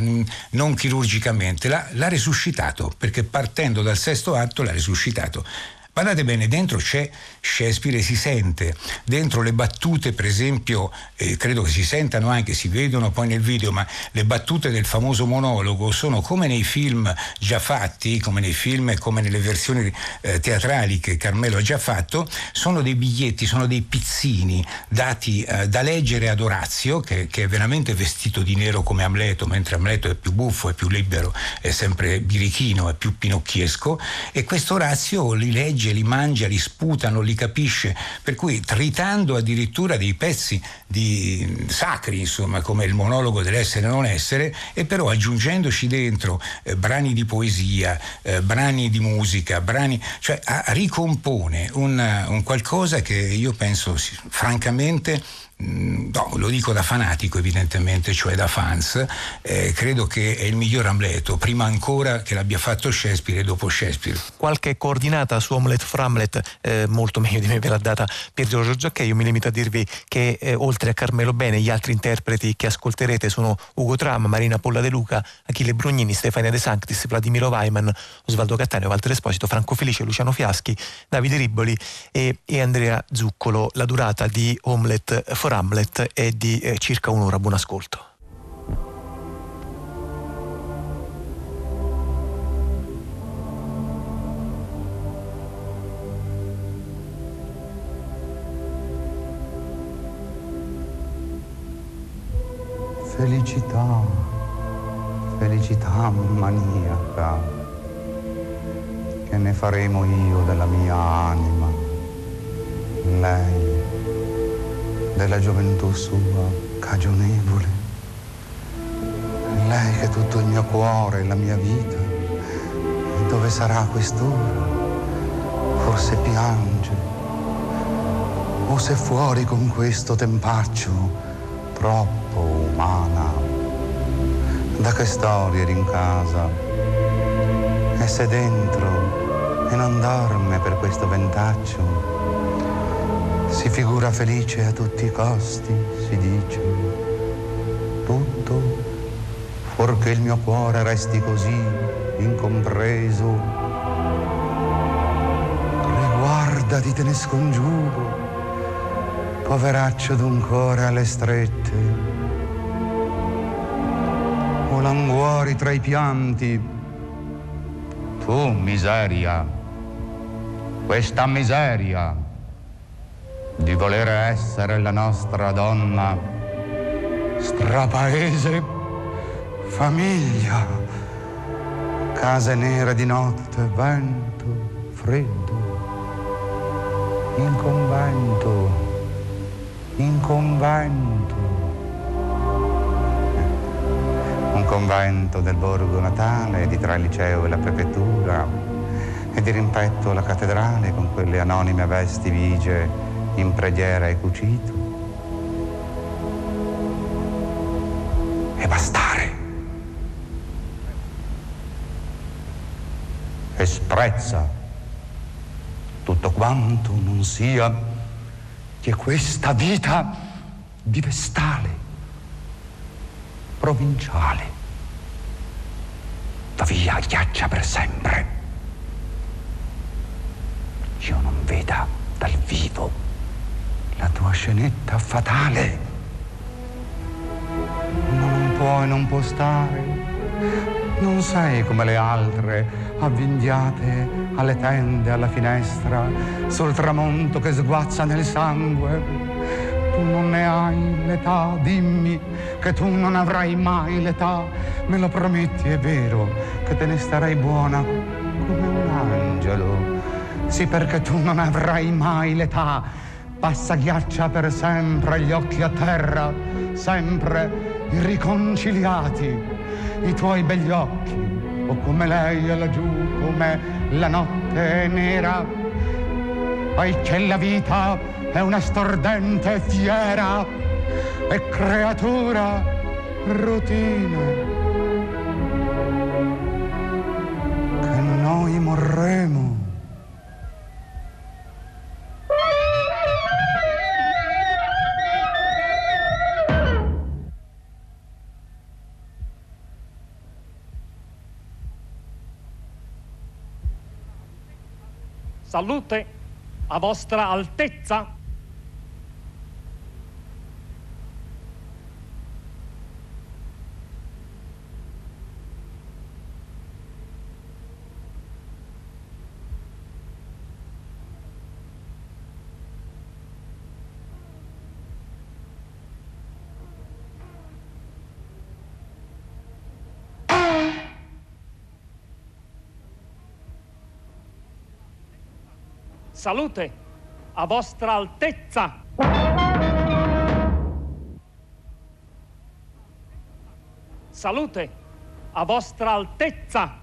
non chirurgicamente, l'ha resuscitato, perché partendo dal sesto atto l'ha resuscitato. Guardate bene, dentro c'è Shakespeare e si sente, dentro le battute per esempio, credo che si sentano anche, si vedono poi nel video, ma le battute del famoso monologo sono come nei film già fatti, come nei film e come nelle versioni teatrali che Carmelo ha già fatto, sono dei biglietti, sono dei pizzini dati da leggere ad Orazio, che è veramente vestito di nero come Amleto, mentre Amleto è più buffo, è più libero, è sempre birichino, è più pinocchiesco, e questo Orazio li legge, li mangia, li sputa, non li capisce, per cui tritando addirittura dei pezzi sacri, insomma, come il monologo dell'essere e non essere, e però aggiungendoci dentro brani di poesia, brani di musica, cioè ricompone un qualcosa che io penso francamente, no, lo dico da fanatico evidentemente, cioè da fans, credo che è il miglior Amleto, prima ancora che l'abbia fatto Shakespeare e dopo Shakespeare. Qualche coordinata su Hommelette for Hamlet molto meglio di me ve l'ha data Pier Giorgio Giacchè. Io mi limito a dirvi che oltre a Carmelo Bene gli altri interpreti che ascolterete sono Ugo Tram, Marina Polla De Luca, Achille Brugnini, Stefania De Sanctis, Vladimiro Weiman, Osvaldo Cattaneo, Walter Esposito, Franco Felice, Luciano Fiaschi, Davide Riboli e Andrea Zuccolo. La durata di Hommelette for Hamlet è di circa un'ora. Buon ascolto. Felicità, felicità maniaca, che ne faremo io della mia anima, lei della gioventù sua cagionevole, lei che è tutto il mio cuore e la mia vita. E dove sarà quest'ora? Forse piange, o se fuori con questo tempaccio troppo umana. Da che storie in casa, e se dentro e non dorme per questo ventaccio. Si figura felice a tutti i costi, si dice, tutto fuorché il mio cuore resti così incompreso. Riguardati, te ne scongiuro, poveraccio d'un cuore alle strette, o languori tra i pianti. Tu miseria, questa miseria di voler essere la nostra donna, strapaese, famiglia, case nere di notte, vento, freddo, in convento, un convento del borgo natale, di tra il liceo e la prefettura, e di rimpetto la cattedrale con quelle anonime vesti vigie in preghiera e cucito, e bastare e sprezza tutto quanto non sia che questa vita di vestale provinciale. tuttavia ghiaccia per sempre. Io non veda dal vivo la tua scenetta fatale. Ma non puoi, non può stare. Non sei come le altre, avvinghiate alle tende, alla finestra, sul tramonto che sguazza nel sangue. Tu non ne hai l'età, dimmi che tu non avrai mai l'età. Me lo prometti, è vero, che te ne starai buona come un angelo. Sì, perché tu non avrai mai l'età. Passa ghiaccia per sempre, gli occhi a terra, sempre irriconciliati. I tuoi begli occhi, o come lei è laggiù, come la notte è nera. Poiché la vita è una stordente fiera e creatura routine, che noi morremo. Salute, a vostra altezza. Salute, a vostra altezza. Salute, a vostra altezza.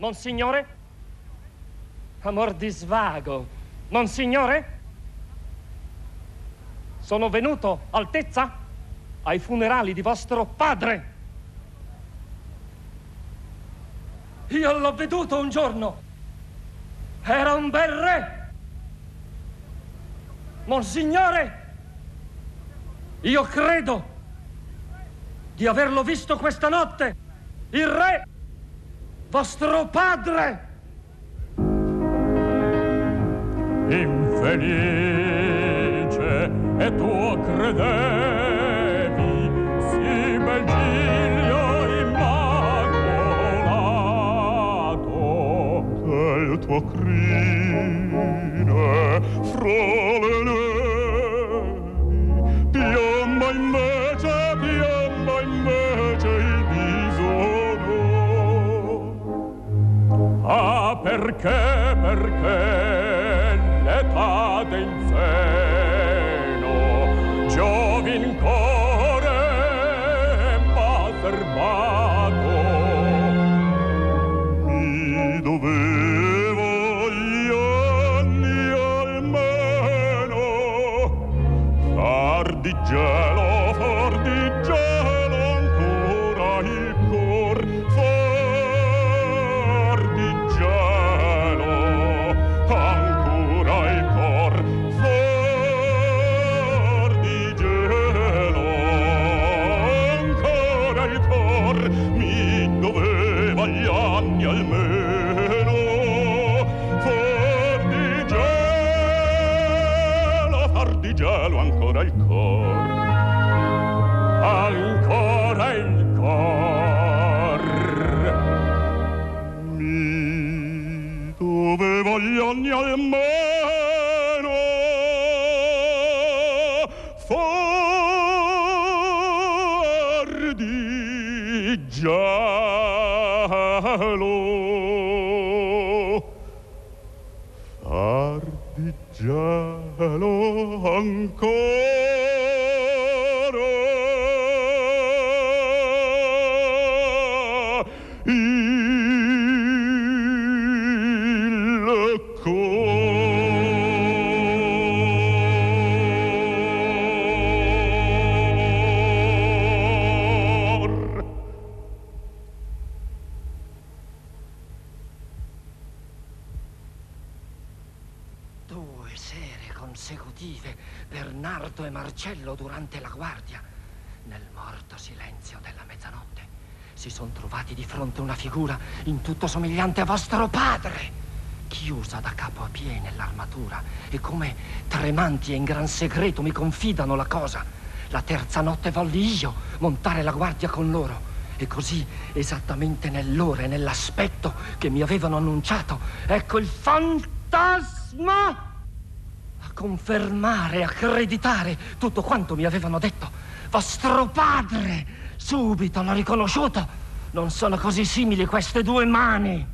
Monsignore? Amor di svago. Monsignore? Sono venuto, altezza, ai funerali di vostro padre. Io l'ho veduto un giorno. Era un bel re. Monsignore, io credo di averlo visto questa notte. Il re... vostro padre! Infelice, e tu credevi, sì, bel Giglio immacolato, che il tuo crine fra le nevi piomba in me. Ah, perché l'età d'inferno, giovin core maserbato, mi dovevo gli anni almeno far di gelo. Ogni almeno far di gelo, far di gelo. cielo ancora il cor. Due sere consecutive Bernardo e Marcello durante la guardia, nel morto silenzio della mezzanotte, si sono trovati di fronte a una figura in tutto somigliante a vostro padre, chiusa da capo a piedi nell'armatura, e come tremanti e in gran segreto mi confidano la cosa. La terza notte volli io montare la guardia con loro, e così, esattamente nell'ora e nell'aspetto che mi avevano annunciato, ecco il fantasma a confermare, a accreditare tutto quanto mi avevano detto. Vostro padre! Subito l'ho riconosciuto. Non sono così simili queste due mani.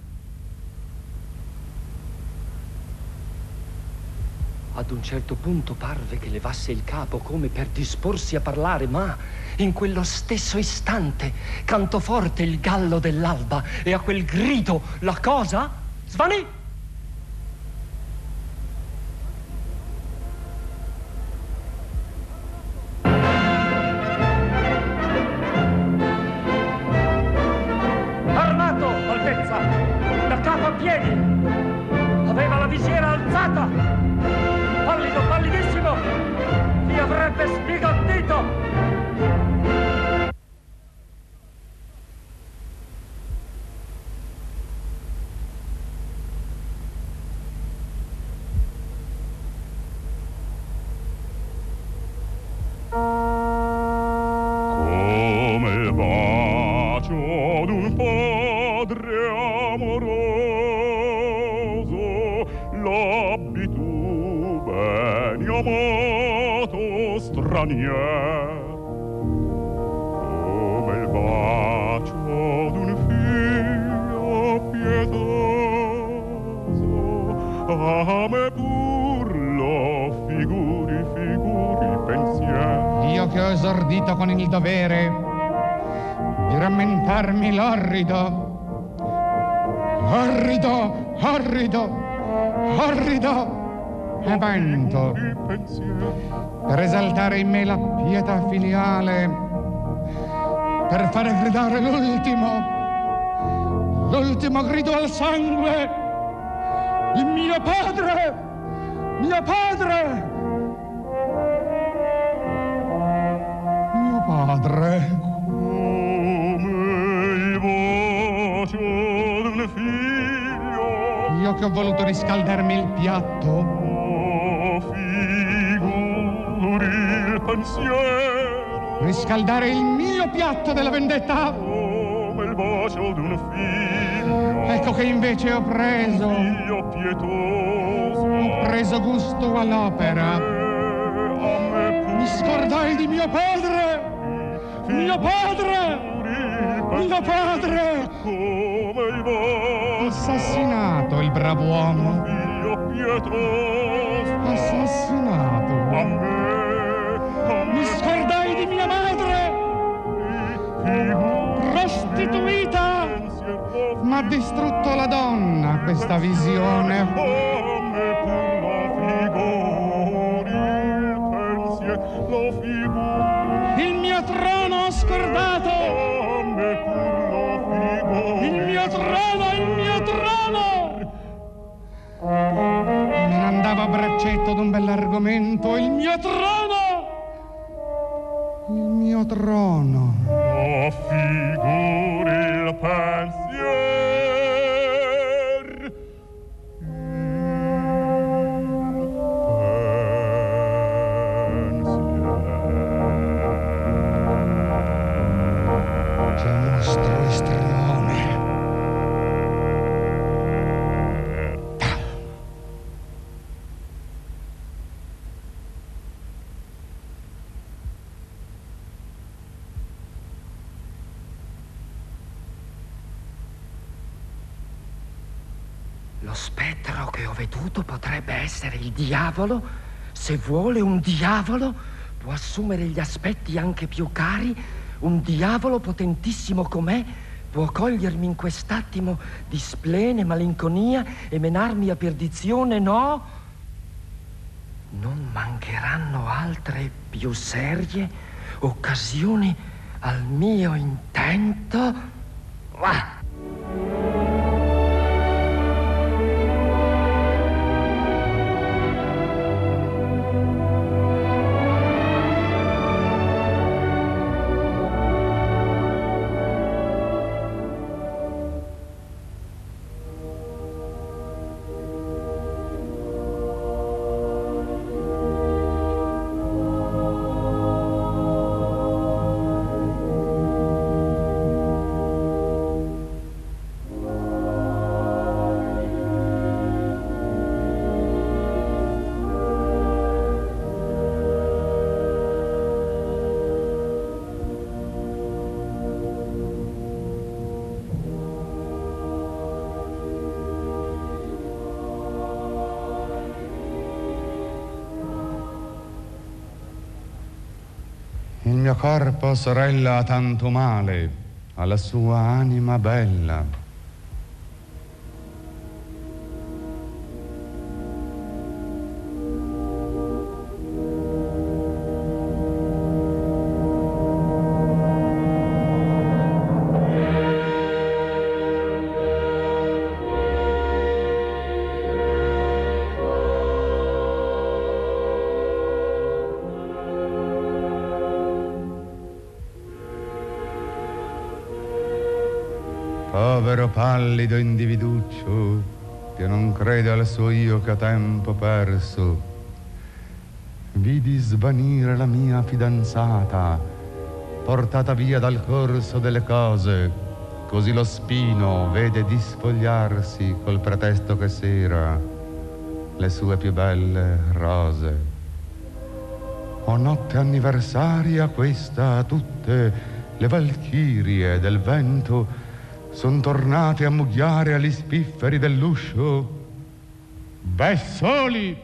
Ad un certo punto parve che levasse il capo come per disporsi a parlare, ma in quello stesso istante cantò forte il gallo dell'alba e a quel grido la cosa svanì. Orrido e vento per esaltare in me la pietà filiale, per fare gridare l'ultimo grido al sangue di mio padre. Io che ho voluto riscaldarmi il piatto, figuri il pensiero, riscaldare il mio piatto della vendetta come il bacio d'un figlio. Ecco che invece ho preso un figlio pietoso, ho preso gusto all'opera, mi scordai di mio padre, come il bacio. Assassinato il bravo uomo, figlio pietoso, assassinato. Mi scordai di mia madre, prostituta, ma ha distrutto la donna questa visione. Il mio trono ho scordato, il mio trono! Me ne andava a braccetto d'un bell'argomento, il mio trono! Oh, figuri il pensier! C'è un mostro estremo. Lo spettro che ho veduto potrebbe essere il diavolo Se vuole un diavolo, può assumere gli aspetti anche più cari. Un diavolo potentissimo com'è può cogliermi in quest'attimo di splene, malinconia e menarmi a perdizione. No, non mancheranno altre più serie occasioni al mio intento. Ah! Il mio corpo, sorella, ha tanto male alla sua anima bella. Povero pallido individuccio che non crede al suo io che a tempo perso, vidi svanire la mia fidanzata, portata via dal corso delle cose, così lo spino vede disfogliarsi col pretesto che sera le sue più belle rose. O notte anniversaria questa a tutte le valchirie del vento son tornate a mugghiare agli spifferi dell'uscio. Vessoli!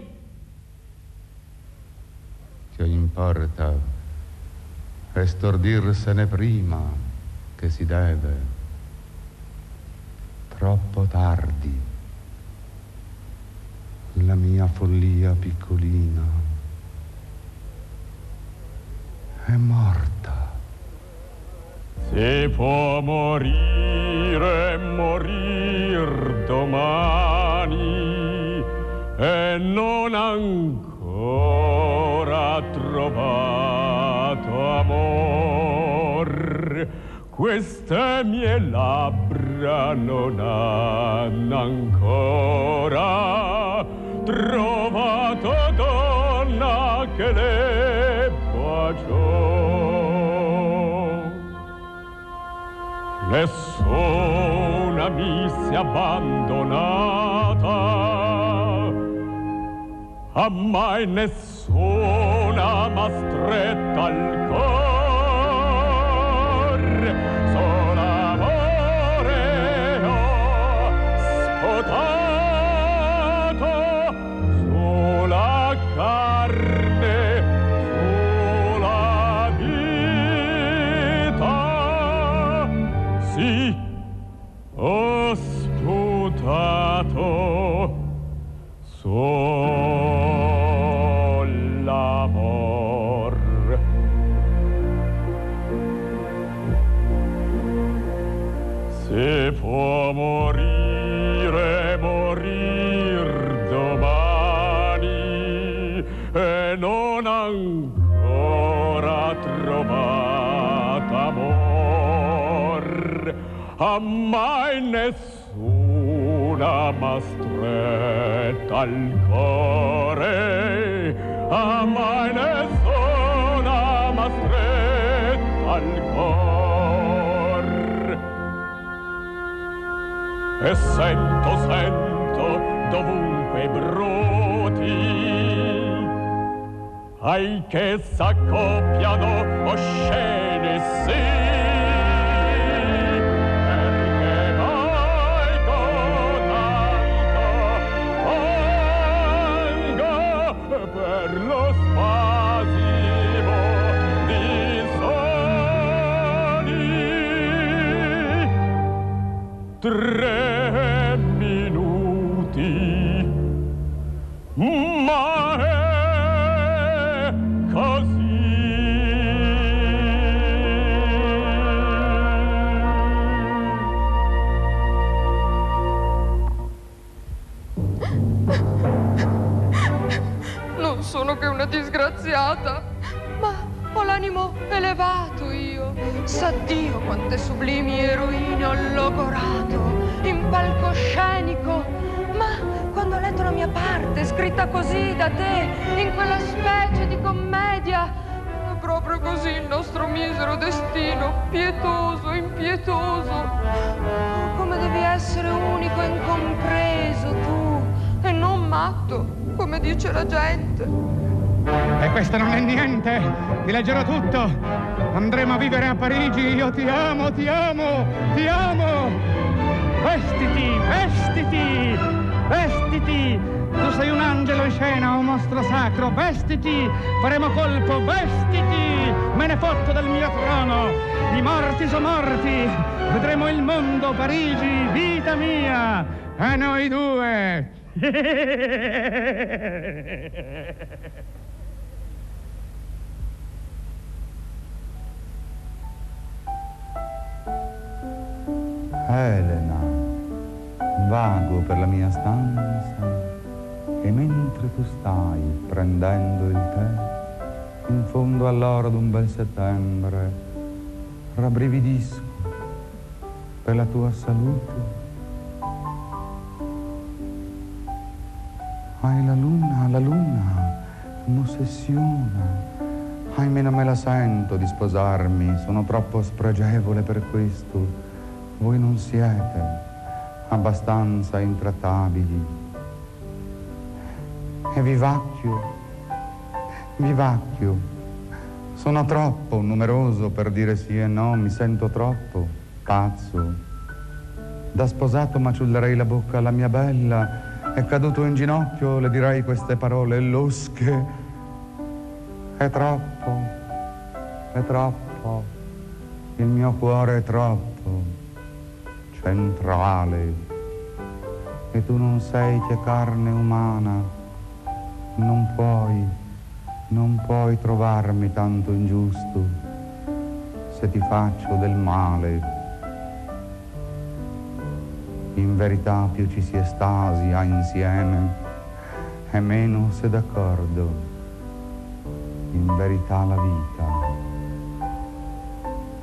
Che importa è stordirsene prima che si deve. Troppo tardi. La mia follia piccolina è morta. Se può morir domani e non ancora trovato amor, queste mie labbra non hanno ancora trovato donna che le baciò. Nessuna mi si è abbandonata, a mai nessuna m'ha stretta al cor, solo amore ho sputato sulla carne. Ho sputato sull'amor. Se può morir domani e non ancora trovato amor, a mai nessuna m'ha stretta al cuore, a mai nessuna m'ha stretta al cuore. E sento dovunque bruti ai che s'accoppiano osceni sì. Per 3 minuti, ma è così. Non sono che una disgraziata, ma ho l'animo elevato io. Sa Dio quante sublimi eroine ho logorato in palcoscenico, ma quando ho letto la mia parte scritta così da te in quella specie di commedia, proprio così il nostro misero destino, pietoso, impietoso, come devi essere unico e incompreso tu, e non matto, come dice la gente. E questo non è niente, ti leggerò tutto. Andremo a vivere a Parigi, io ti amo, ti amo, ti amo. Vestiti, vestiti, vestiti. Tu sei un angelo in scena, un mostro sacro. Vestiti, faremo colpo, vestiti. Me ne fotto del mio trono, i morti sono morti. Vedremo il mondo, Parigi, vita mia. A noi due. Elena, vago per la mia stanza e mentre tu stai prendendo il tè, in fondo all'ora d'un bel settembre, rabbrividisco per la tua salute. Hai la luna, m'ossessiona. Ahimè, non me la sento di sposarmi, sono troppo spregevole per questo. Voi non siete abbastanza intrattabili. E vivacchio, sono troppo numeroso per dire sì e no, mi sento troppo pazzo. Da sposato maciullerei la bocca alla mia bella e caduto in ginocchio le direi queste parole losche. È troppo, il mio cuore è troppo centrale, e tu non sei che carne umana, non puoi trovarmi tanto ingiusto se ti faccio del male. In verità più ci si estasia insieme e meno se d'accordo. In verità la vita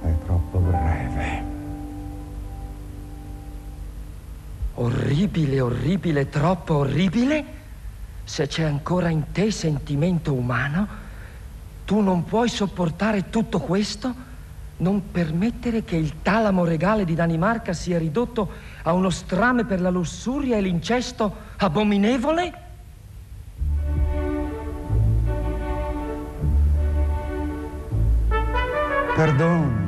è troppo breve. Orribile, orribile, troppo orribile, se c'è ancora in te sentimento umano, tu non puoi sopportare tutto questo, non permettere che il talamo regale di Danimarca sia ridotto a uno strame per la lussuria e l'incesto abominevole? Perdono.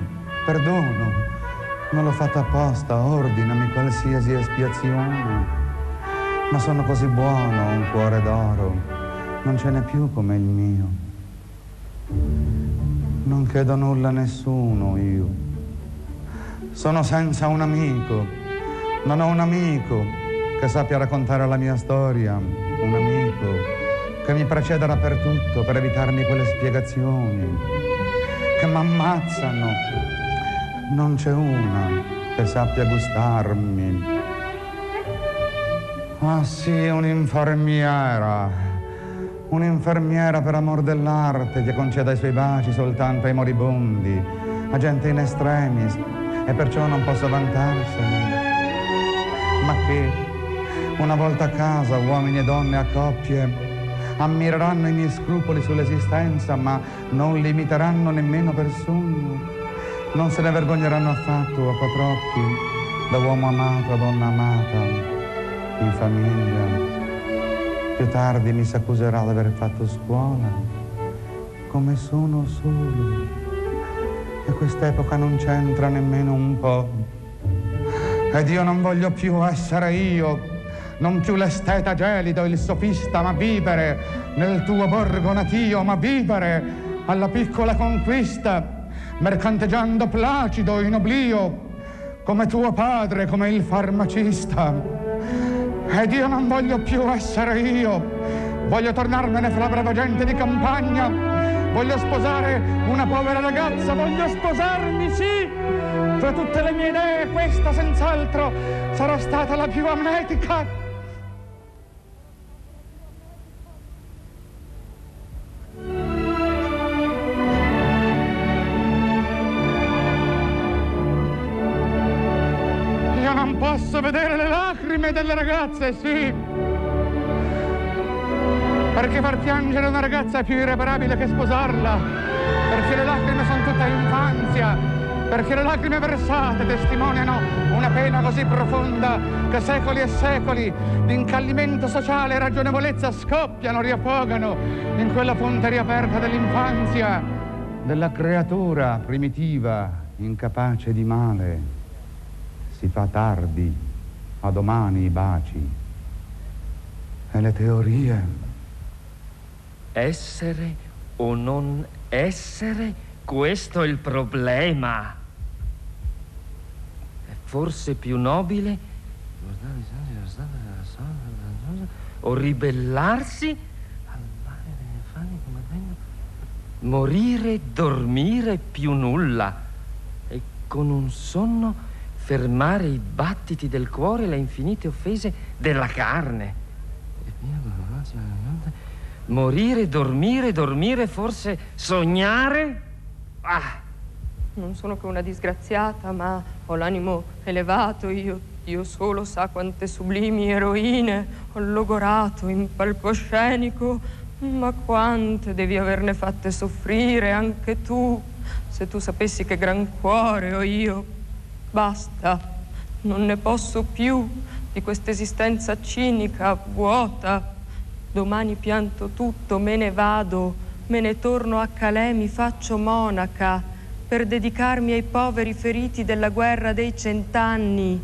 Non l'ho fatta apposta, ordinami qualsiasi espiazione. Ma sono così buono, un cuore d'oro, non ce n'è più come il mio. Non chiedo nulla a nessuno io. Sono senza un amico, non ho un amico che sappia raccontare la mia storia, un amico che mi preceda dappertutto per evitarmi quelle spiegazioni che m'ammazzano. Non c'è una che sappia gustarmi. Ah sì, un'infermiera per amor dell'arte che conceda i suoi baci soltanto ai moribondi, a gente in estremis, e perciò non posso vantarsene. Ma che, una volta a casa, uomini e donne a coppie ammireranno i miei scrupoli sull'esistenza, ma non li imiteranno nemmeno per sogno. Non se ne vergogneranno affatto, a quattr'occhi, da uomo amato a donna amata, in famiglia. Più tardi mi si accuserà di aver fatto scuola, come sono solo. E quest'epoca non c'entra nemmeno un po'. Ed io non voglio più essere io, non più l'esteta gelido, il sofista, ma vivere nel tuo borgo natio, ma vivere alla piccola conquista, mercanteggiando placido in oblio, come tuo padre, come il farmacista. Ed io non voglio più essere io, voglio tornarmene fra la brava gente di campagna, voglio sposare una povera ragazza, voglio sposarmi, sì! Tra tutte le mie idee questa senz'altro sarà stata la più amnetica. Vedere le lacrime delle ragazze, sì, perché far piangere una ragazza è più irreparabile che sposarla, perché le lacrime sono tutta infanzia, perché le lacrime versate testimoniano una pena così profonda che secoli e secoli di incallimento sociale e ragionevolezza scoppiano, riaffogano in quella fonte riaperta dell'infanzia, della creatura primitiva incapace di male. Si fa tardi, a domani i baci. E le teorie? Essere o non essere, questo è il problema. È forse più nobile o ribellarsi, morire, dormire, più nulla, e con un sonno fermare i battiti del cuore e le infinite offese della carne. Morire, dormire, dormire, forse sognare? Ah! Non sono che una disgraziata, ma ho l'animo elevato, io. Dio solo sa quante sublimi eroine ho logorato in palcoscenico, ma quante devi averne fatte soffrire anche tu, se tu sapessi che gran cuore ho io. Basta, non ne posso più di questa esistenza cinica, vuota. Domani pianto tutto, me ne vado, me ne torno a Calais, mi faccio monaca per dedicarmi ai poveri feriti della guerra dei 100 anni.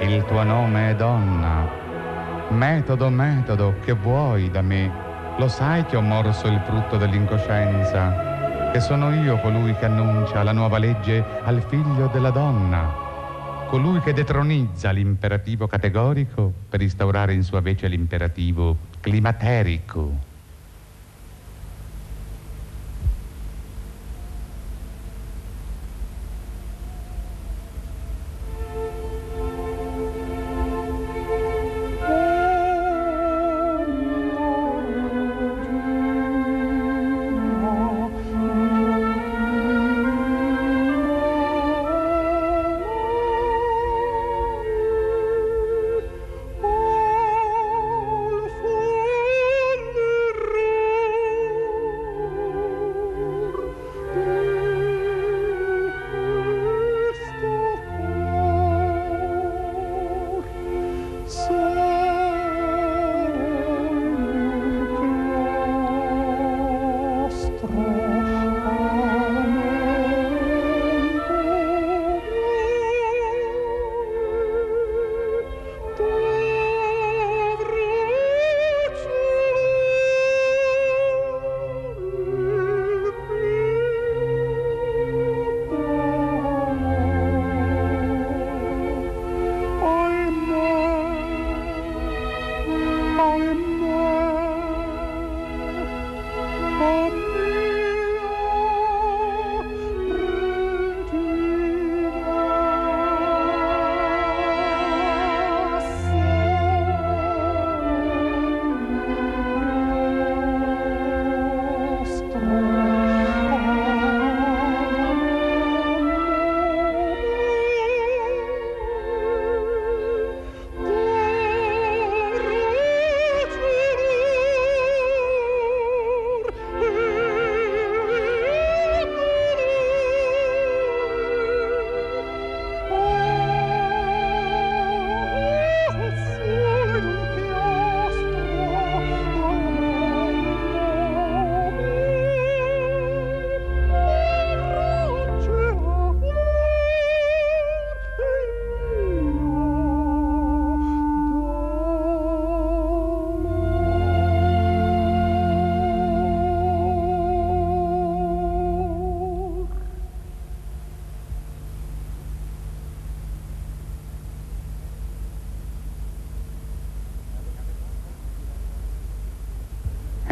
Il tuo nome è donna, metodo, metodo, che vuoi da me? Lo sai che ho morso il frutto dell'incoscienza, che sono io colui che annuncia la nuova legge al figlio della donna, colui che detronizza l'imperativo categorico per instaurare in sua vece l'imperativo climaterico.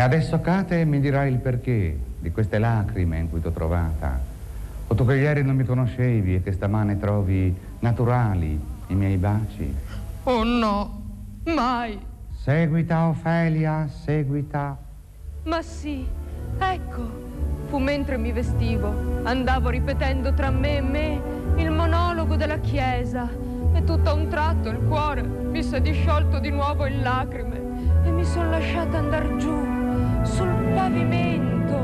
E adesso cate mi dirai il perché di queste lacrime in cui t'ho trovata, o tu che ieri non mi conoscevi e che stamane trovi naturali i miei baci. Oh no, mai. Seguita, Ofelia, seguita. Ma sì, ecco. Fu mentre mi vestivo, andavo ripetendo tra me e me il monologo della chiesa, e tutto a un tratto il cuore mi si è disciolto di nuovo in lacrime e mi sono lasciata andar giù sul pavimento.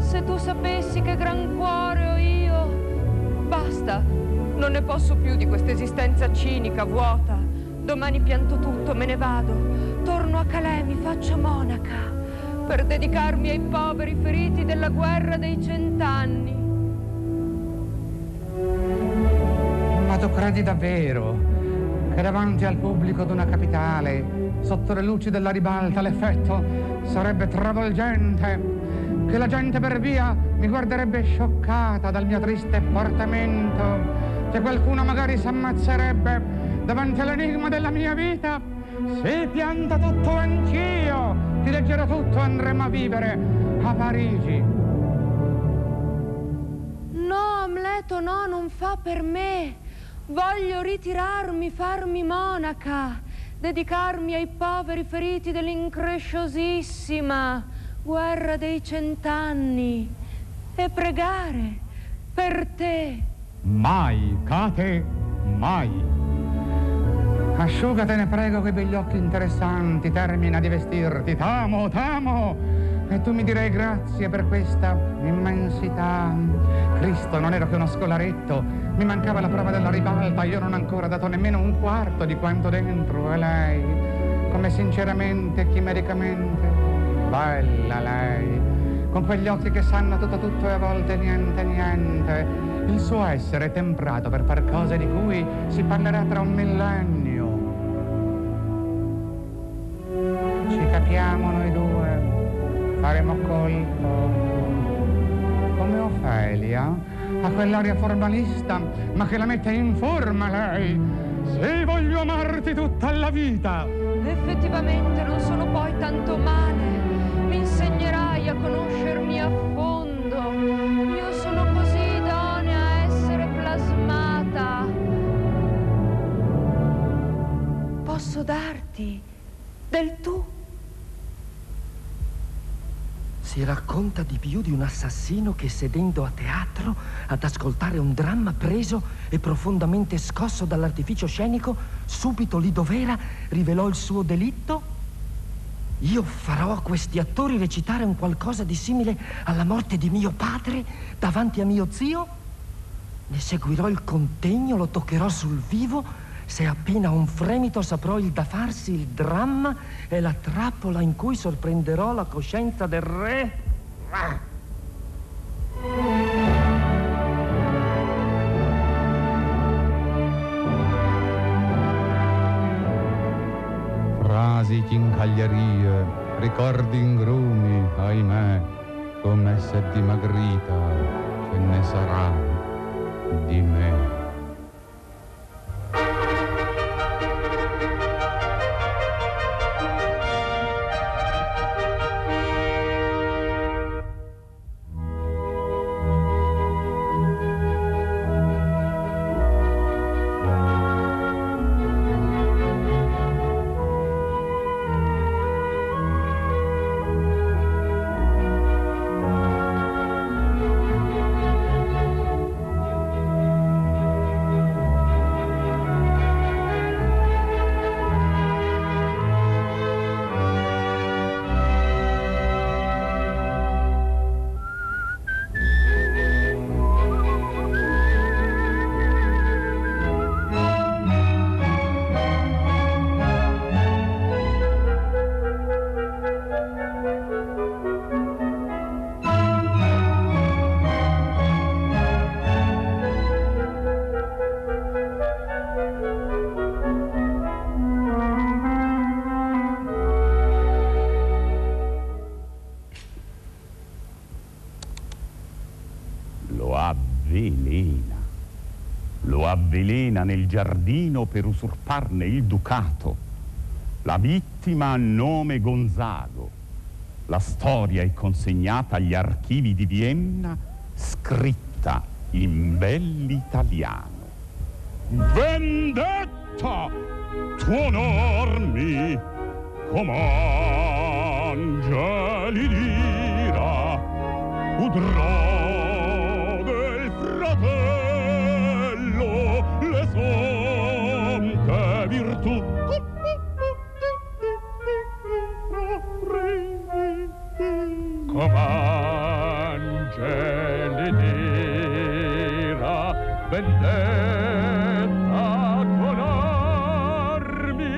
Se tu sapessi che gran cuore ho io. Basta, non ne posso più di questa esistenza cinica, vuota. Domani pianto tutto, me ne vado, torno a Calais, mi faccio monaca per dedicarmi ai poveri feriti della guerra dei 100 anni. Ma tu credi davvero che davanti al pubblico d'una capitale, sotto le luci della ribalta, l'effetto sarebbe travolgente, che la gente per via mi guarderebbe scioccata dal mio triste portamento, che qualcuno magari si ammazzerebbe davanti all'enigma della mia vita? Sì, pianta tutto anch'io, ti leggerò tutto, andremo a vivere a Parigi. No, Amleto, no, non fa per me. Voglio ritirarmi, farmi monaca, dedicarmi ai poveri feriti dell'incresciosissima guerra dei 100 anni e pregare per te. Mai, Cate, mai. Asciugatene, prego, quei begli occhi interessanti, termina di vestirti, t'amo, t'amo, e tu mi direi grazie per questa immensità. Cristo, non ero che uno scolaretto, mi mancava la prova della ribalta, io non ho ancora dato nemmeno un quarto di quanto dentro, e lei, come sinceramente, chimericamente, bella lei, con quegli occhi che sanno tutto tutto e a volte niente niente, il suo essere temprato per far cose di cui si parlerà tra un millennio. Ci capiamo noi due, faremo colpo, come Ofelia, a quell'aria formalista, ma che la mette in forma lei. Sì, voglio amarti tutta la vita. Effettivamente non sono poi tanto male, mi insegnerai a conoscermi a fondo, io sono così idonea a essere plasmata. Posso darti del tu? Si racconta di più di un assassino che, sedendo a teatro ad ascoltare un dramma, preso e profondamente scosso dall'artificio scenico, subito lì dov'era rivelò il suo delitto. Io farò a questi attori recitare un qualcosa di simile alla morte di mio padre davanti a mio zio. Ne seguirò il contegno, lo toccherò sul vivo. Se appena un fremito saprò il da farsi, il dramma e la trappola in cui sorprenderò la coscienza del re. Frasi chincaglierie, ricordi ingrumi, ahimè, come se dimagrita che ne sarà di me. Avvelena nel giardino per usurparne il ducato, la vittima a nome Gonzago, La storia è consegnata agli archivi di Vienna, scritta in bell'italiano. Vendetta, tu onormi come angeli d'ira, udrò del fratello le sante virtù. Angeli d'ira, vendetta con armi,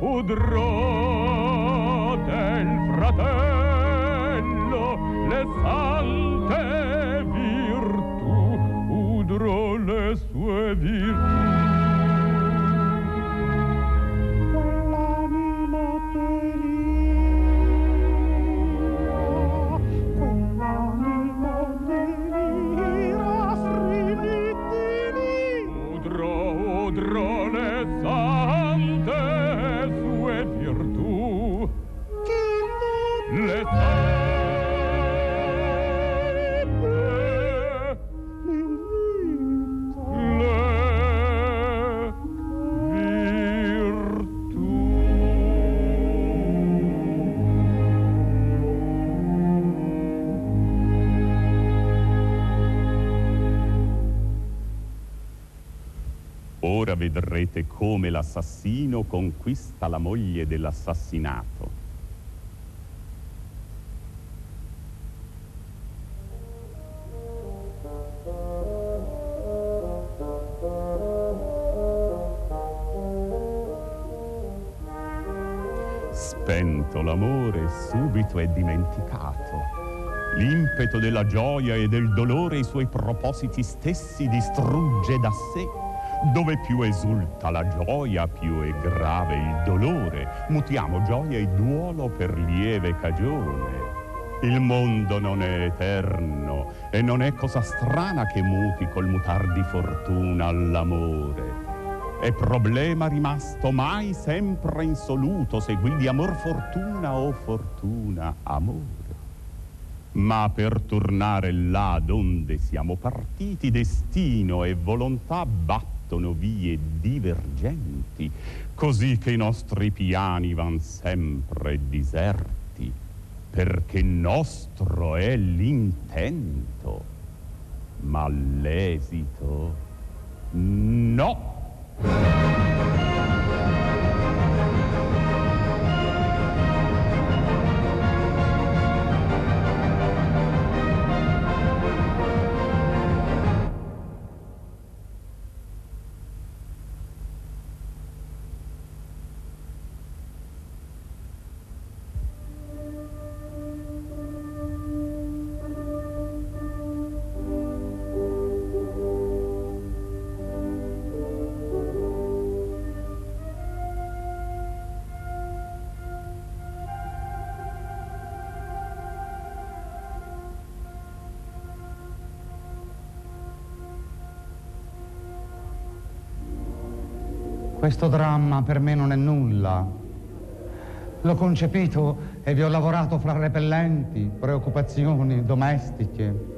udrò del fratello le sante virtù, udrò le sue virtù. Ora vedrete come l'assassino conquista la moglie dell'assassinato. Spento l'amore, subito è dimenticato. L'impeto della gioia e del dolore i suoi propositi stessi distrugge da sé. Dove più esulta la gioia, più è grave il dolore. Mutiamo gioia e duolo per lieve cagione. Il mondo non è eterno e non è cosa strana che muti col mutar di fortuna l'amore. È problema rimasto mai sempre insoluto se guidi amor fortuna o fortuna amore. Ma per tornare là donde siamo partiti, destino e volontà battono vie divergenti, così che i nostri piani van sempre diserti, perché nostro è l'intento, ma l'esito no. Questo dramma per me non è nulla. L'ho concepito e vi ho lavorato fra repellenti, preoccupazioni domestiche.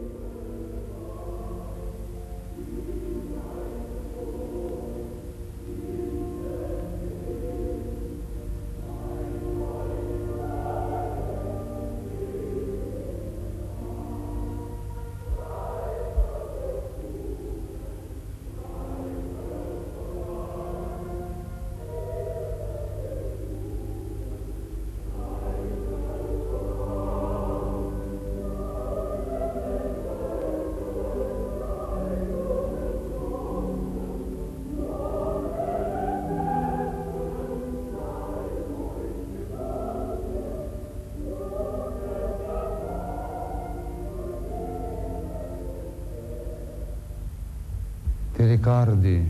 Ricordi,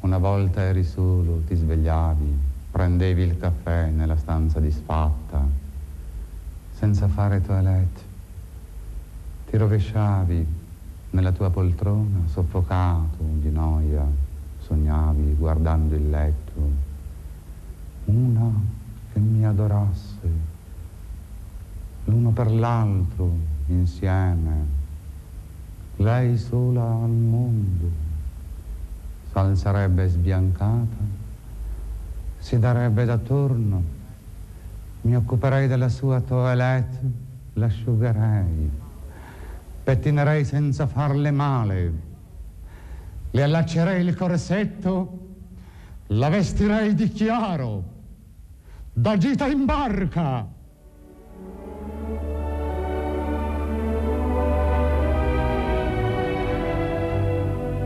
una volta eri solo, ti svegliavi, prendevi il caffè nella stanza disfatta, senza fare toilette. Ti rovesciavi nella tua poltrona, soffocato di noia, sognavi guardando il letto. Una che mi adorasse, l'uno per l'altro, insieme, lei sola al mondo, s'alzerebbe sbiancata, si darebbe da torno, mi occuperei della sua toilette, l'asciugherei, pettinerei senza farle male, le allaccerei il corsetto, la vestirei di chiaro, da gita in barca.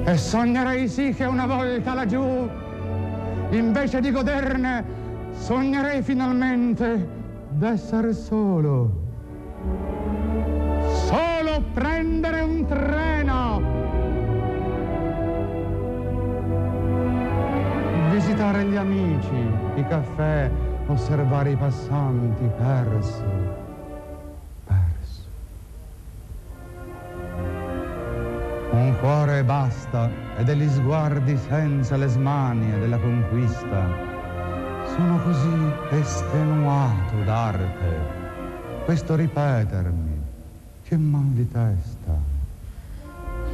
E sognerei sì che una volta laggiù, invece di goderne, sognerei finalmente d'essere solo. Solo prendere un treno, visitare gli amici, i caffè, osservare i passanti, perso. Un cuore basta e degli sguardi senza le smanie della conquista. Sono così estenuato d'arte, questo ripetermi, che mal di testa.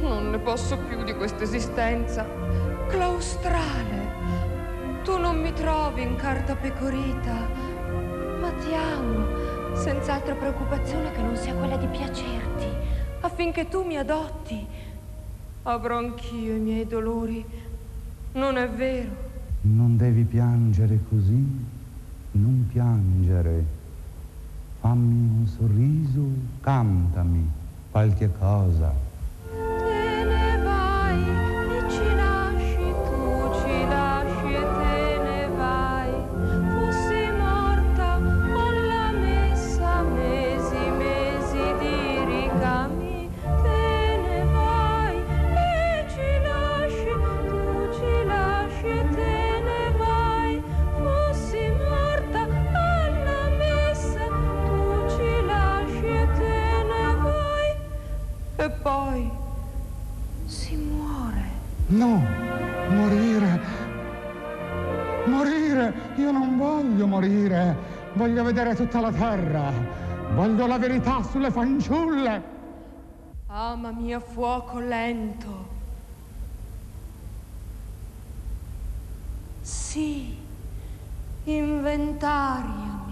Non ne posso più di questa esistenza claustrale. Tu non mi trovi in carta pecorita, ma ti amo, senz'altra preoccupazione che non sia quella di piacerti, affinché tu mi adotti. Avrò anch'io i miei dolori, non è vero? Non devi piangere così, non piangere. Fammi un sorriso, cantami qualche cosa. No, morire, io non voglio morire, voglio vedere tutta la terra, voglio la verità sulle fanciulle. Amami a fuoco lento. Sì, inventariami.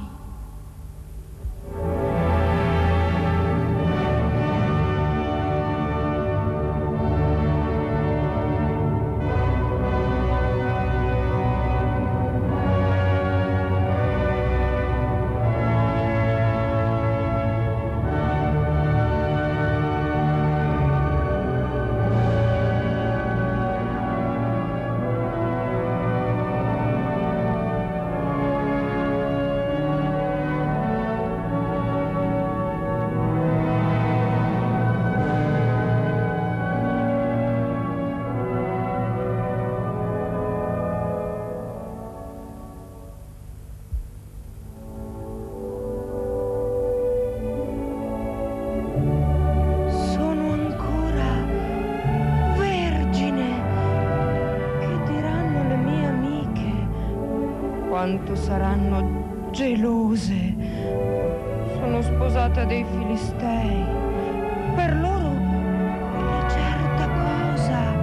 Quanto saranno gelose. Sono sposata dei Filistei. Per loro una certa cosa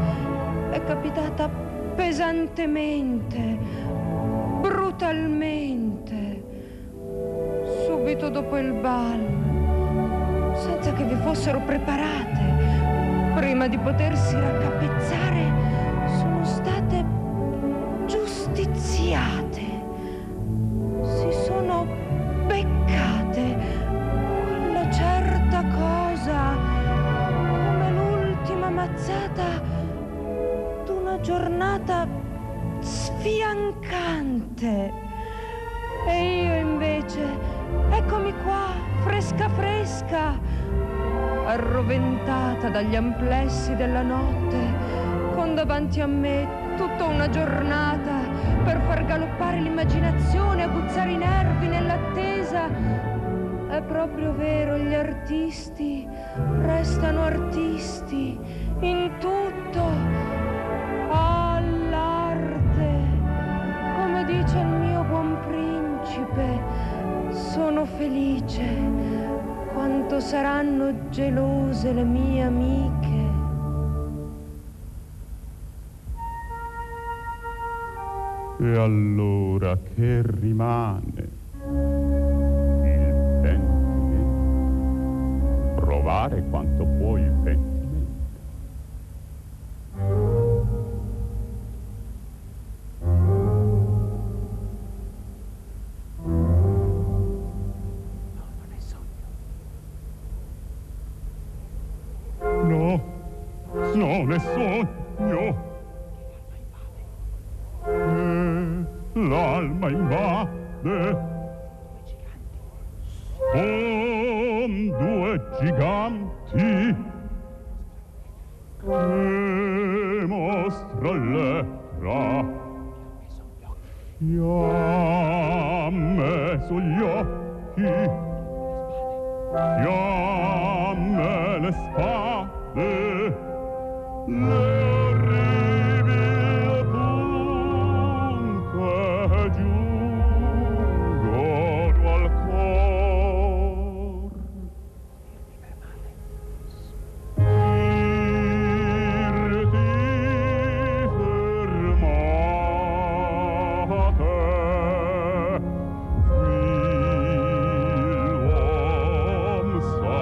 è capitata pesantemente, brutalmente, subito dopo il ballo, senza che vi fossero preparate. Prima di potersi raccapezzare, sono state giustiziate. D'una giornata sfiancante. E io invece, eccomi qua, fresca, arroventata dagli amplessi della notte, con davanti a me tutta una giornata per far galoppare l'immaginazione, aguzzare i nervi nell'attesa. È proprio vero, gli artisti restano artisti in tutto. All'arte, come dice il mio buon principe, sono felice. quanto saranno gelose le mie amiche. E allora che rimane? Il pentimento. Provare quanto puoi il pentimento. Non è sogno. L'alma invade. Son due giganti. E mostra l'etra. Fiamme sugli occhi. Fiamme le spade. L'orribile punto giungono al cor. Spiriti fermate, quilom sarre.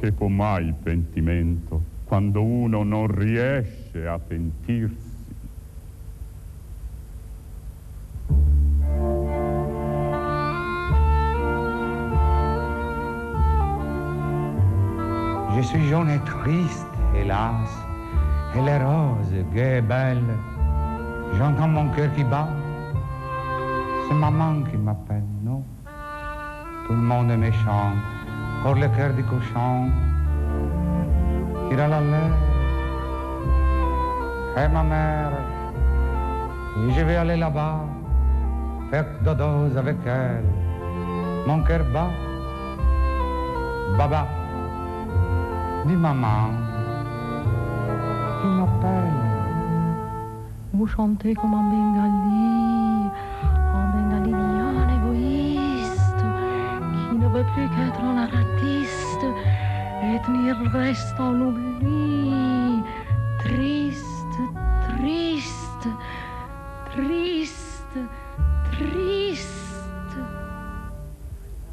Che può mai il pentimento quando uno non riesce a pentirsi? Je suis jaune et triste, hélas, et les roses gaies et belles. J'entends mon cœur qui bat, c'est maman qui m'appelle, non? Tout le monde est méchant. Or le cœur du cochon tira la l'air. Et ma mère, et je vais aller là-bas, faire dodos avec elle. Mon cœur bat, baba, dis maman, tu m'appelles. Vous chantez comme un bengali, un bengali bien égoïste, qui ne veut plus qu'être un artiste. Et tenir le reste en oubli. Triste, triste, triste, triste.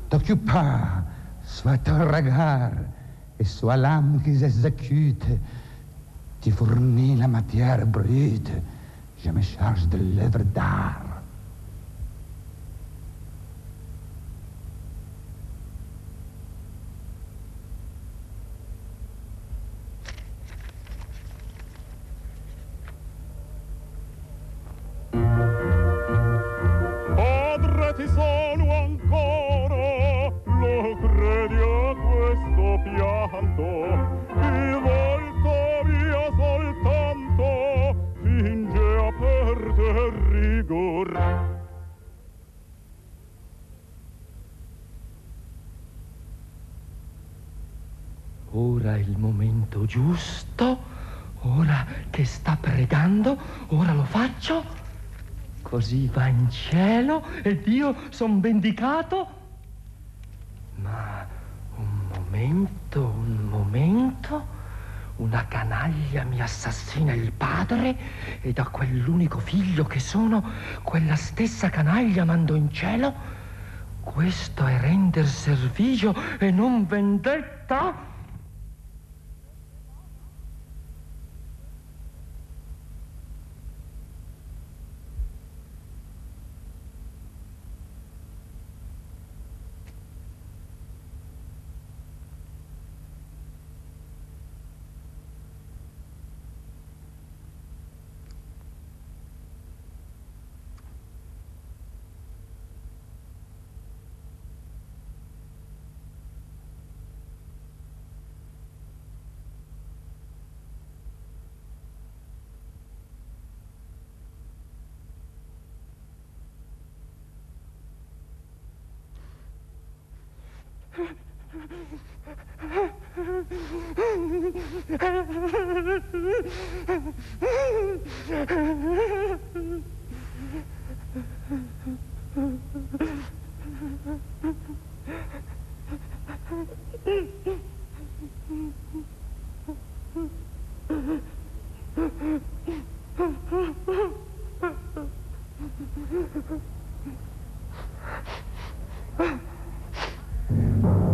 T'occupe pas, soit ton regard et soit l'âme qui s'exécute. Tu fournis la matière brute, je me charge de l'œuvre d'art. Ora è il momento giusto, ora che sta pregando, ora lo faccio, così va in cielo ed io son vendicato. Ma un momento, una canaglia mi assassina il padre e da quell'unico figlio che sono, quella stessa canaglia mando in cielo. Questo è render servigio e non vendetta.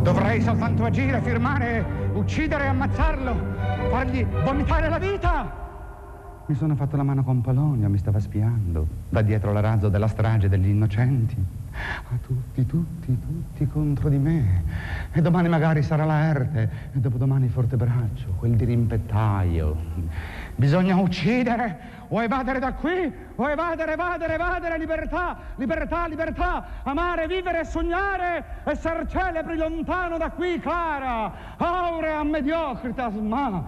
Dovrei soltanto agire, firmare, uccidere, ammazzarlo, fargli vomitare la vita. Mi sono fatto la mano con Polonia, mi stava spiando da dietro la razzo della strage degli innocenti. A tutti contro di me. E domani magari sarà Laerte, e dopodomani Fortebraccio, quel dirimpettaio. Bisogna uccidere o evadere da qui, o evadere, libertà, amare, vivere e sognare, esser celebri lontano da qui, cara, aurea mediocritas, ma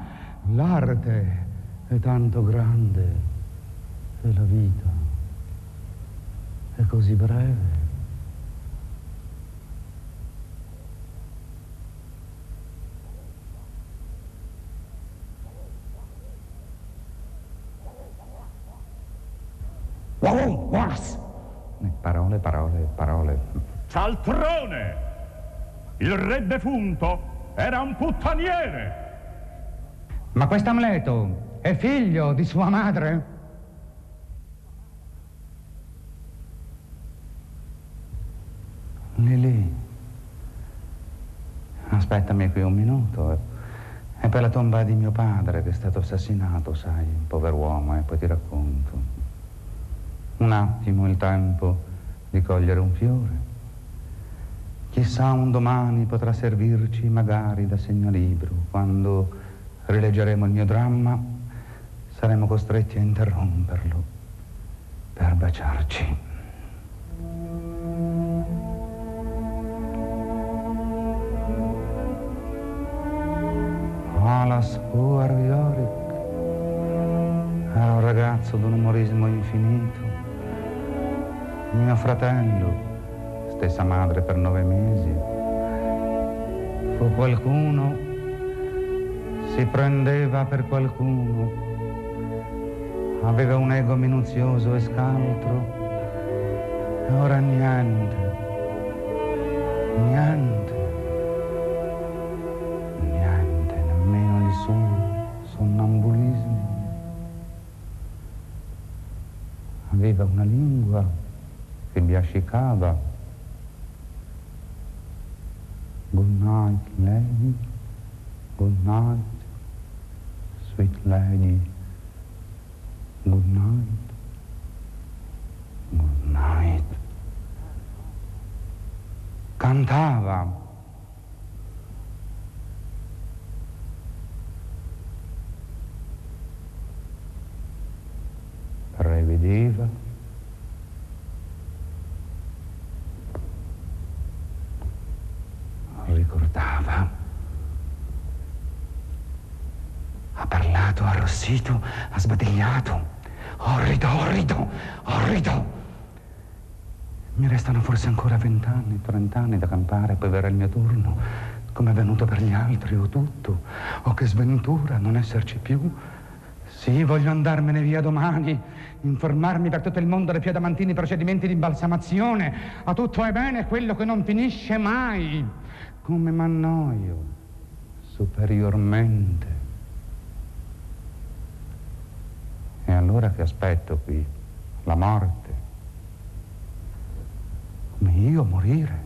l'arte è tanto grande e la vita è così breve. Parole. Cialtrone! Il re defunto era un puttaniere! Ma quest'Amleto è figlio di sua madre? Lili, aspettami qui un minuto. È per la tomba di mio padre che è stato assassinato, sai, pover'uomo, e poi ti racconto. Un attimo il tempo di cogliere un fiore. Chissà, un domani potrà servirci magari da segnalibro. Quando rileggeremo il mio dramma, saremo costretti a interromperlo per baciarci. Alas Poor Yorick era un ragazzo d'un umorismo infinito. Mio fratello, stessa madre per 9 mesi, fu qualcuno, si prendeva per qualcuno, aveva un ego minuzioso e scaltro, e ora niente, nemmeno il suo sonnambulismo. Aveva una lingua che biascicava. Good night, lady. Good night, sweet lady. Good night. Good night. Cantava. Prevedeva. Ricordava. Ha parlato, ha arrossito, ha sbadigliato. Orrido. Mi restano forse ancora 20 anni, 30 anni da campare, poi verrà il mio turno, come è venuto per gli altri, o tutto, o che sventura non esserci più. Sì, voglio andarmene via domani, informarmi per tutto il mondo dei più adamantini procedimenti di imbalsamazione. A tutto è bene quello che non finisce mai. Come m'annoio superiormente. E allora che aspetto qui? La morte? Come io morire?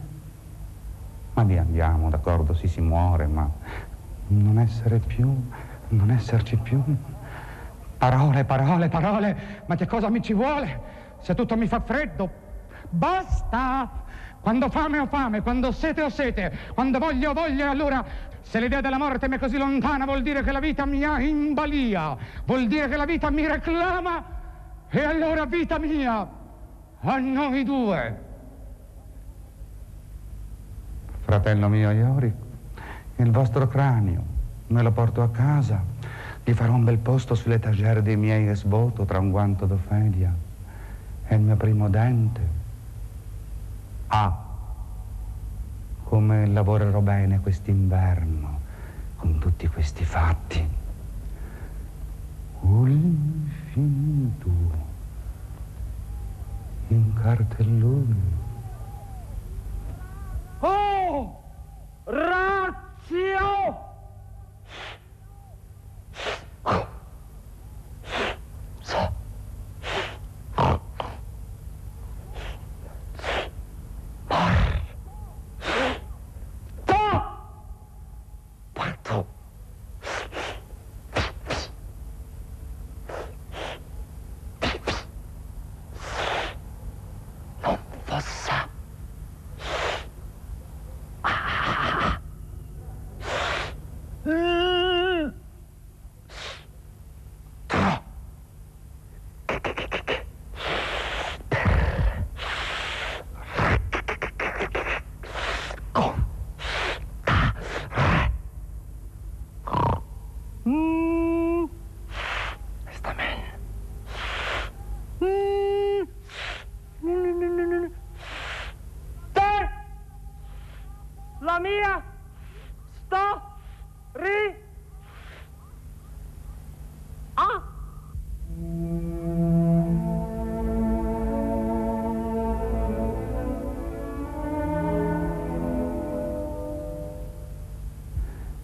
Ma lì andiamo, d'accordo, sì, si muore, ma non essere più, non esserci più. Parole, ma che cosa mi ci vuole? Se tutto mi fa freddo, basta! Quando fame ho fame, quando sete ho sete, quando voglio ho voglia, allora se l'idea della morte mi è così lontana vuol dire che la vita mi ha in balia, vuol dire che la vita mi reclama, e allora vita mia, a noi due. Fratello mio Iori, il vostro cranio me lo porto a casa. Gli farò un bel posto sulle tagere dei miei esvoto tra un guanto d'Ofelia e il mio primo dente. Ah, come lavorerò bene quest'inverno con tutti questi fatti. L'infinito in cartellone. Oh! Razio!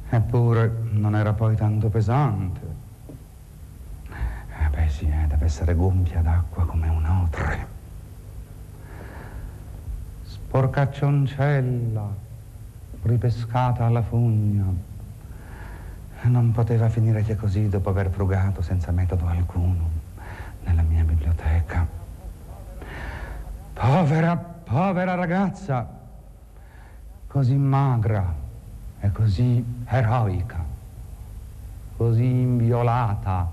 Eppure non era poi tanto pesante. Beh sì, deve essere gonfia d'acqua come un otre. Sporcaccioncella, ripescata alla fogna. Non poteva finire che così dopo aver frugato senza metodo alcuno nella mia biblioteca. Povera ragazza, così magra e così eroica, così inviolata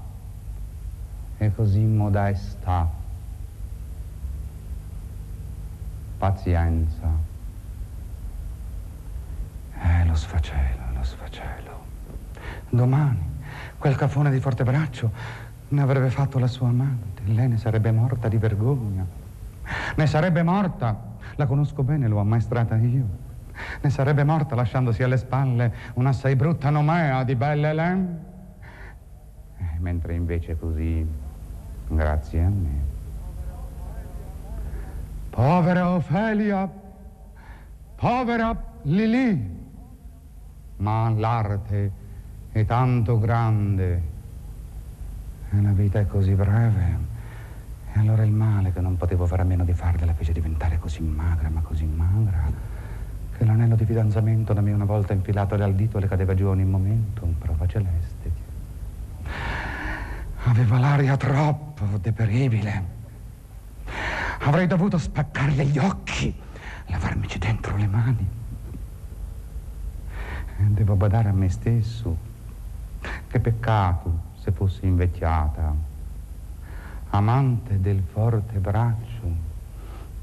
e così modesta. Pazienza. Lo sfacelo. Domani quel cafone di Fortebraccio ne avrebbe fatto la sua amante. Lei ne sarebbe morta di vergogna. Ne sarebbe morta. La conosco bene, l'ho ammaestrata io. Ne sarebbe morta lasciandosi alle spalle un'assai brutta nomea di belle Hélène. Mentre invece così, grazie a me. Povera Ofelia, povera Lili. Ma l'arte è tanto grande e la vita è così breve. E allora il male che non potevo fare a meno di farle la fece diventare così magra, che l'anello di fidanzamento da me una volta infilato dal dito le cadeva giù ogni momento, un prova celeste. Aveva l'aria troppo deperibile. Avrei dovuto spaccarle gli occhi, lavarmici dentro le mani. Devo badare a me stesso. Che peccato se fossi invecchiata. Amante del Fortebraccio,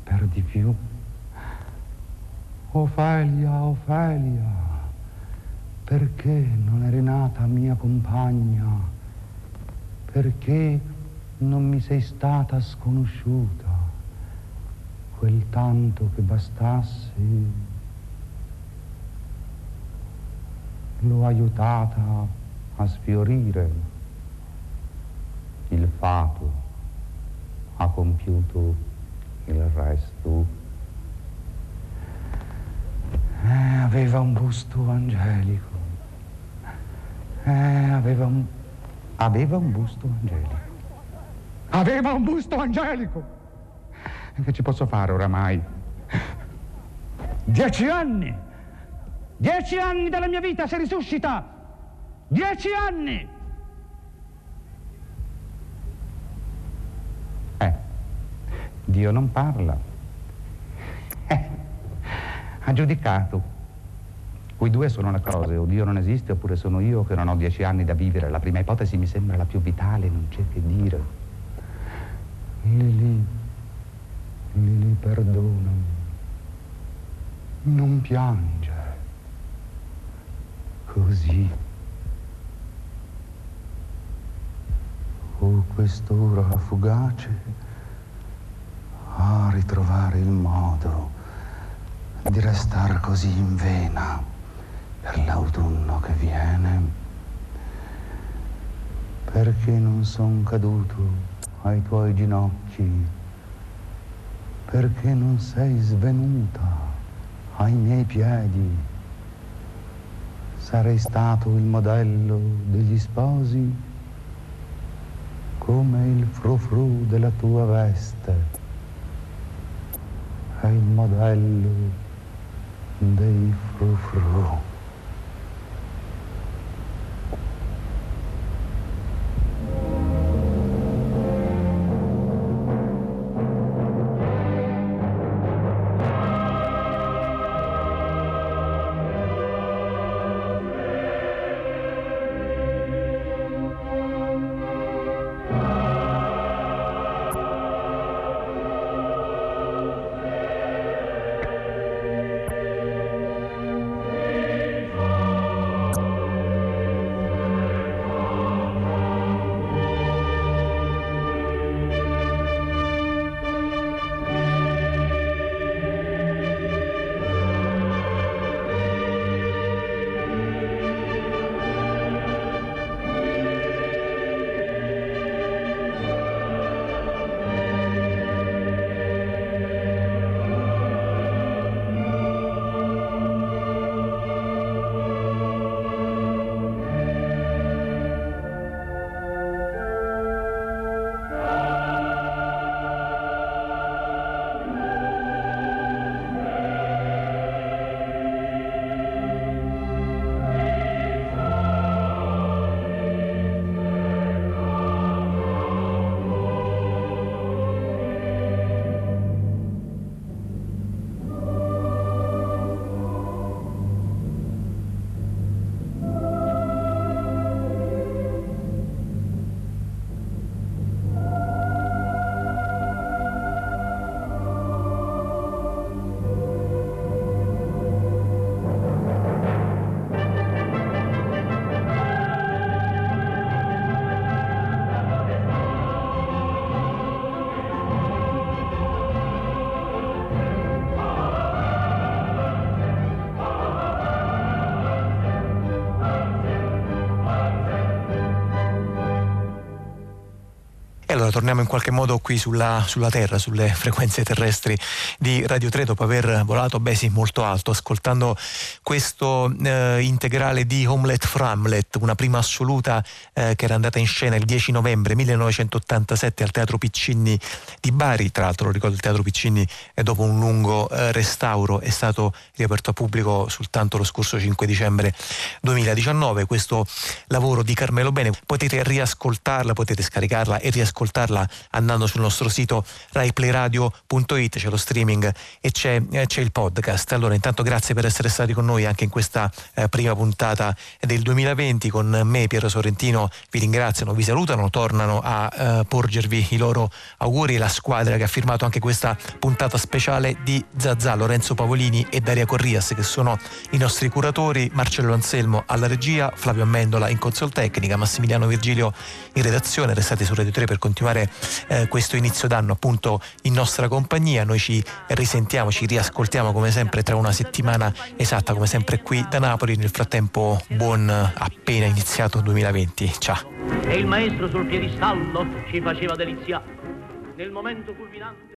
per di più. Ofelia, perché non eri nata mia compagna? Perché non mi sei stata sconosciuta? Quel tanto che bastasse, l'ho aiutata a sfiorire. Il fato ha compiuto il resto. Aveva un busto angelico. Aveva un busto angelico. E che ci posso fare oramai? 10 anni! 10 anni della mia vita si risuscita! 10 anni! Dio non parla. Ha giudicato. Quei due sono le cose, o Dio non esiste oppure sono io che non ho 10 anni da vivere. La prima ipotesi mi sembra la più vitale, non c'è che dire. Lili, perdonami. Non piangere. Così. O quest'ora fugace a ritrovare il modo di restar così in vena per l'autunno che viene, perché non son caduto ai tuoi ginocchi, perché non sei svenuta ai miei piedi. Sarei stato il modello degli sposi, come il frufru della tua veste è il modello dei frufru. Torniamo in qualche modo qui sulla terra, sulle frequenze terrestri di Radio 3, dopo aver volato molto alto, ascoltando questo integrale di Hommelette for Hamlet, una prima assoluta che era andata in scena il 10 novembre 1987 al Teatro Piccinni di Bari. Tra l'altro, lo ricordo, il Teatro Piccinni dopo un lungo restauro è stato riaperto a pubblico soltanto lo scorso 5 dicembre 2019. Questo lavoro di Carmelo Bene potete riascoltarla, potete scaricarla e riascoltarla andando sul nostro sito raiplayradio.it, c'è lo streaming e c'è il podcast. Allora, intanto grazie per essere stati con noi anche in questa prima puntata del 2020. Con me, Piero Sorrentino, vi ringraziano, vi salutano, tornano a porgervi i loro auguri la squadra che ha firmato anche questa puntata speciale di Zazà, Lorenzo Pavolini e Daria Corrias, che sono i nostri curatori, Marcello Anselmo alla regia, Flavio Amendola in console tecnica, Massimiliano Virgilio in redazione. Restate su Radio 3 per continuare questo inizio d'anno appunto in nostra compagnia. Noi ci risentiamo, ci riascoltiamo come sempre tra una settimana esatta, come sempre qui da Napoli. Nel frattempo, buon appena iniziato 2020, ciao. E il maestro sul piedistallo ci faceva delizia nel momento culminante.